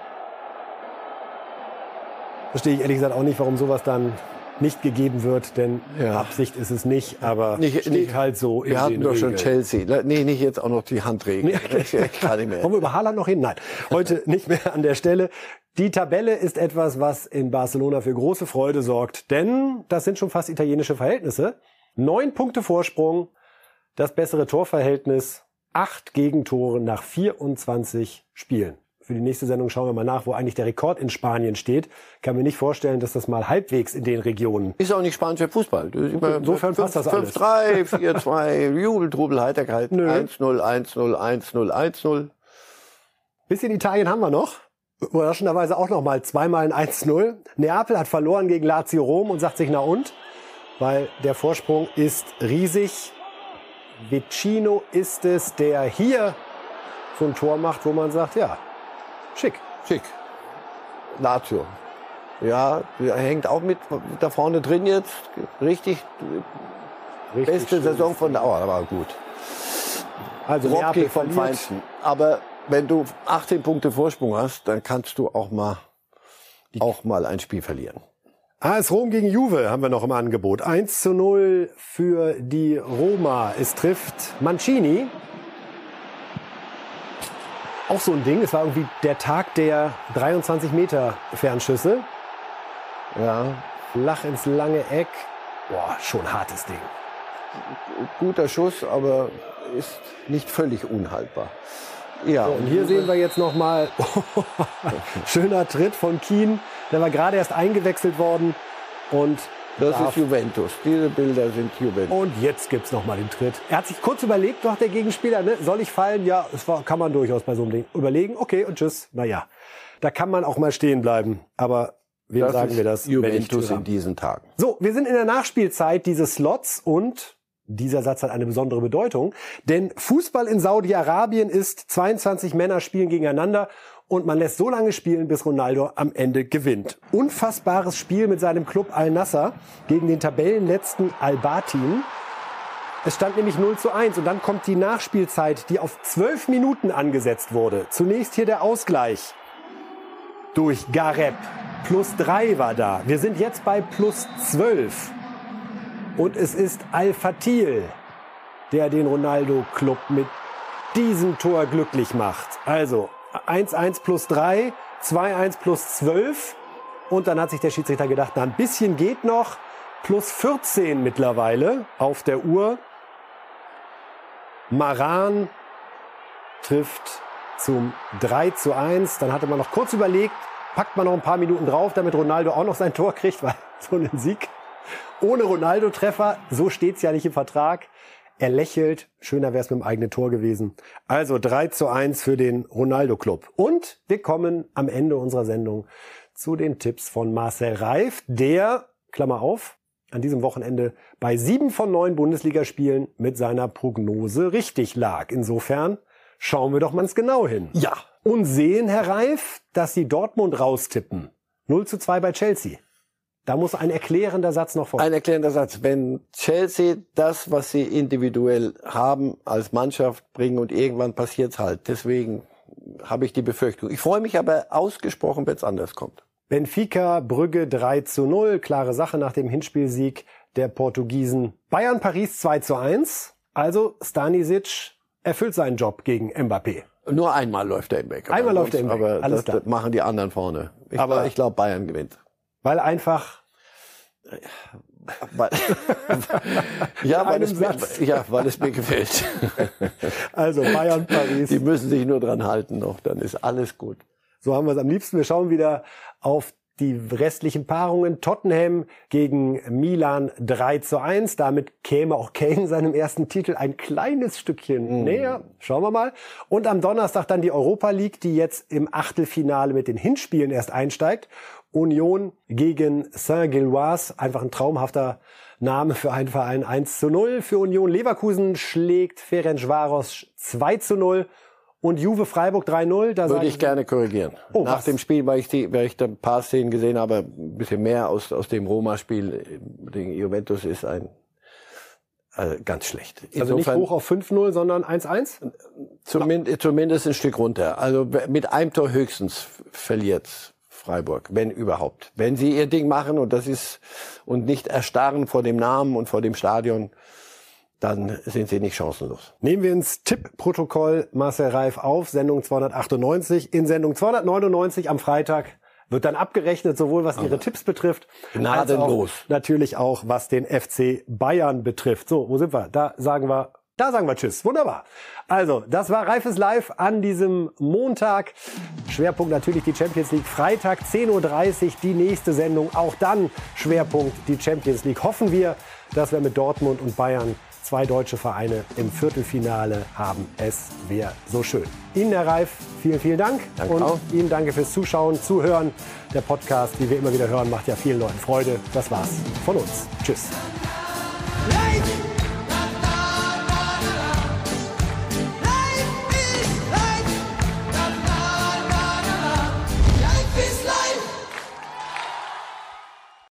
Verstehe ich ehrlich gesagt auch nicht, warum sowas dann nicht gegeben wird, denn Absicht ist es nicht, aber nicht halt so. Wir hatten doch schon Chelsea. Nee, nicht jetzt auch noch die Handregel. Kommen wir über Haaland noch hin? Nein, heute nicht mehr an der Stelle. Die Tabelle ist etwas, was in Barcelona für große Freude sorgt, denn das sind schon fast italienische Verhältnisse. 9 Punkte Vorsprung, das bessere Torverhältnis, 8 Gegentore nach 24 Spielen. Für die nächste Sendung schauen wir mal nach, wo eigentlich der Rekord in Spanien steht. Kann mir nicht vorstellen, dass das mal halbwegs in den Regionen... Ist auch nicht spanischer Fußball. Insofern passt das alles. 5-3, 4-2, Jubel, Trubel, Heiterkeit. 1-0, 1-0, 1-0, 1-0. Bisschen Italien haben wir noch. Überraschenderweise auch noch mal 2-mal ein 1-0. Neapel hat verloren gegen Lazio Rom und sagt sich, na und? Weil der Vorsprung ist riesig. Vecino ist es, der hier so ein Tor macht, wo man sagt, ja... Schick. Lazio. Ja, hängt auch mit da vorne drin jetzt. Richtig beste Saison von der Auer, aber gut. Also Neapel vom Feinsten. Aber wenn du 18 Punkte Vorsprung hast, dann kannst du auch mal ein Spiel verlieren. AS Rom gegen Juve haben wir noch im Angebot. 1:0 für die Roma. Es trifft Mancini. Auch so ein Ding, es war irgendwie der Tag der 23 Meter Fernschüsse. Ja. Flach ins lange Eck. Boah, schon hartes Ding. Guter Schuss, aber ist nicht völlig unhaltbar. Ja. So, und hier sehen wir jetzt nochmal, schöner Tritt von Keane. Der war gerade erst eingewechselt worden. Und das ist Juventus. Diese Bilder sind Juventus. Und jetzt gibt's noch mal den Tritt. Er hat sich kurz überlegt, doch der Gegenspieler, ne? Soll ich fallen? Ja, das kann man durchaus bei so einem Ding überlegen. Okay, und tschüss. Naja, da kann man auch mal stehen bleiben. Aber wem sagen wir das? Juventus in diesen Tagen. So, wir sind in der Nachspielzeit dieses Slots und Dieser Satz hat eine besondere Bedeutung, denn Fußball in Saudi-Arabien ist 22 Männer spielen gegeneinander und man lässt so lange spielen, bis Ronaldo am Ende gewinnt. Unfassbares Spiel mit seinem Club Al-Nassr gegen den Tabellenletzten Al-Batin. Es stand nämlich 0:1 und dann kommt die Nachspielzeit, die auf 12 Minuten angesetzt wurde. Zunächst hier der Ausgleich durch Gareb. +3 war da. Wir sind jetzt bei +12. Und es ist Al-Fatih, der den Ronaldo-Club mit diesem Tor glücklich macht. Also 1:1 +3, 2:1 +12. Und dann hat sich der Schiedsrichter gedacht, na, ein bisschen geht noch. +14 mittlerweile auf der Uhr. Maran trifft zum 3:1. Dann hatte man noch kurz überlegt, packt man noch ein paar Minuten drauf, damit Ronaldo auch noch sein Tor kriegt, weil so ein Sieg ohne Ronaldo-Treffer, so steht's ja nicht im Vertrag. Er lächelt, schöner wäre es mit dem eigenen Tor gewesen. Also 3:1 für den Ronaldo-Club. Und wir kommen am Ende unserer Sendung zu den Tipps von Marcel Reif, der, Klammer auf, an diesem Wochenende bei 7 von 9 Bundesligaspielen mit seiner Prognose richtig lag. Insofern schauen wir doch mal genau hin. Ja. Und sehen, Herr Reif, dass Sie Dortmund raustippen. 0:2 bei Chelsea. Da muss ein erklärender Satz noch folgen. Ein erklärender Satz. Wenn Chelsea das, was sie individuell haben, als Mannschaft bringen und irgendwann passiert's halt. Deswegen habe ich die Befürchtung. Ich freue mich aber ausgesprochen, wenn es anders kommt. Benfica, Brügge 3:0. Klare Sache nach dem Hinspielsieg der Portugiesen. Bayern, Paris 2:1. Also Stanisic erfüllt seinen Job gegen Mbappé. Nur einmal läuft der Mbappé. Einmal läuft der Mbappé. Aber alles das machen die anderen vorne. Aber ich glaube, Bayern gewinnt. Weil einfach... weil es mir gefällt. Also Bayern, Paris. Die müssen sich nur dran halten noch, dann ist alles gut. So haben wir es am liebsten. Wir schauen wieder auf die restlichen Paarungen. Tottenham gegen Milan 3:1. Damit käme auch Kane seinem ersten Titel ein kleines Stückchen näher. Schauen wir mal. Und am Donnerstag dann die Europa League, die jetzt im Achtelfinale mit den Hinspielen erst einsteigt. Union gegen Saint-Gilloise, einfach ein traumhafter Name für einen Verein, 1:0 für Union. Leverkusen schlägt Ferencvaros 2:0 und Juve Freiburg 3:0. Da würde ich gerne korrigieren. Oh, nach dem Spiel, weil ich da ein paar Szenen gesehen habe, ein bisschen mehr aus dem Roma-Spiel gegen Juventus ist ganz schlecht. Insofern, also nicht hoch auf 5:0, sondern 1:1? Zumindest ein Stück runter. Also mit einem Tor höchstens verliert's Freiburg, wenn überhaupt. Wenn sie ihr Ding machen und nicht erstarren vor dem Namen und vor dem Stadion, dann sind sie nicht chancenlos. Nehmen wir ins Tippprotokoll Marcel Reif auf, Sendung 298. In Sendung 299 am Freitag wird dann abgerechnet, sowohl was ihre Tipps betrifft, gnadenlos, als auch natürlich auch was den FC Bayern betrifft. So, wo sind wir? Da sagen wir Tschüss. Wunderbar. Also, das war Reifes Live an diesem Montag. Schwerpunkt natürlich die Champions League. Freitag 10:30 Uhr die nächste Sendung. Auch dann Schwerpunkt die Champions League. Hoffen wir, dass wir mit Dortmund und Bayern zwei deutsche Vereine im Viertelfinale haben. Es wäre so schön. Ihnen, Herr Reif, vielen, vielen Dank. Danke und auch. Ihnen danke fürs Zuschauen, Zuhören. Der Podcast, wie wir immer wieder hören, macht ja vielen Leuten Freude. Das war's von uns. Tschüss.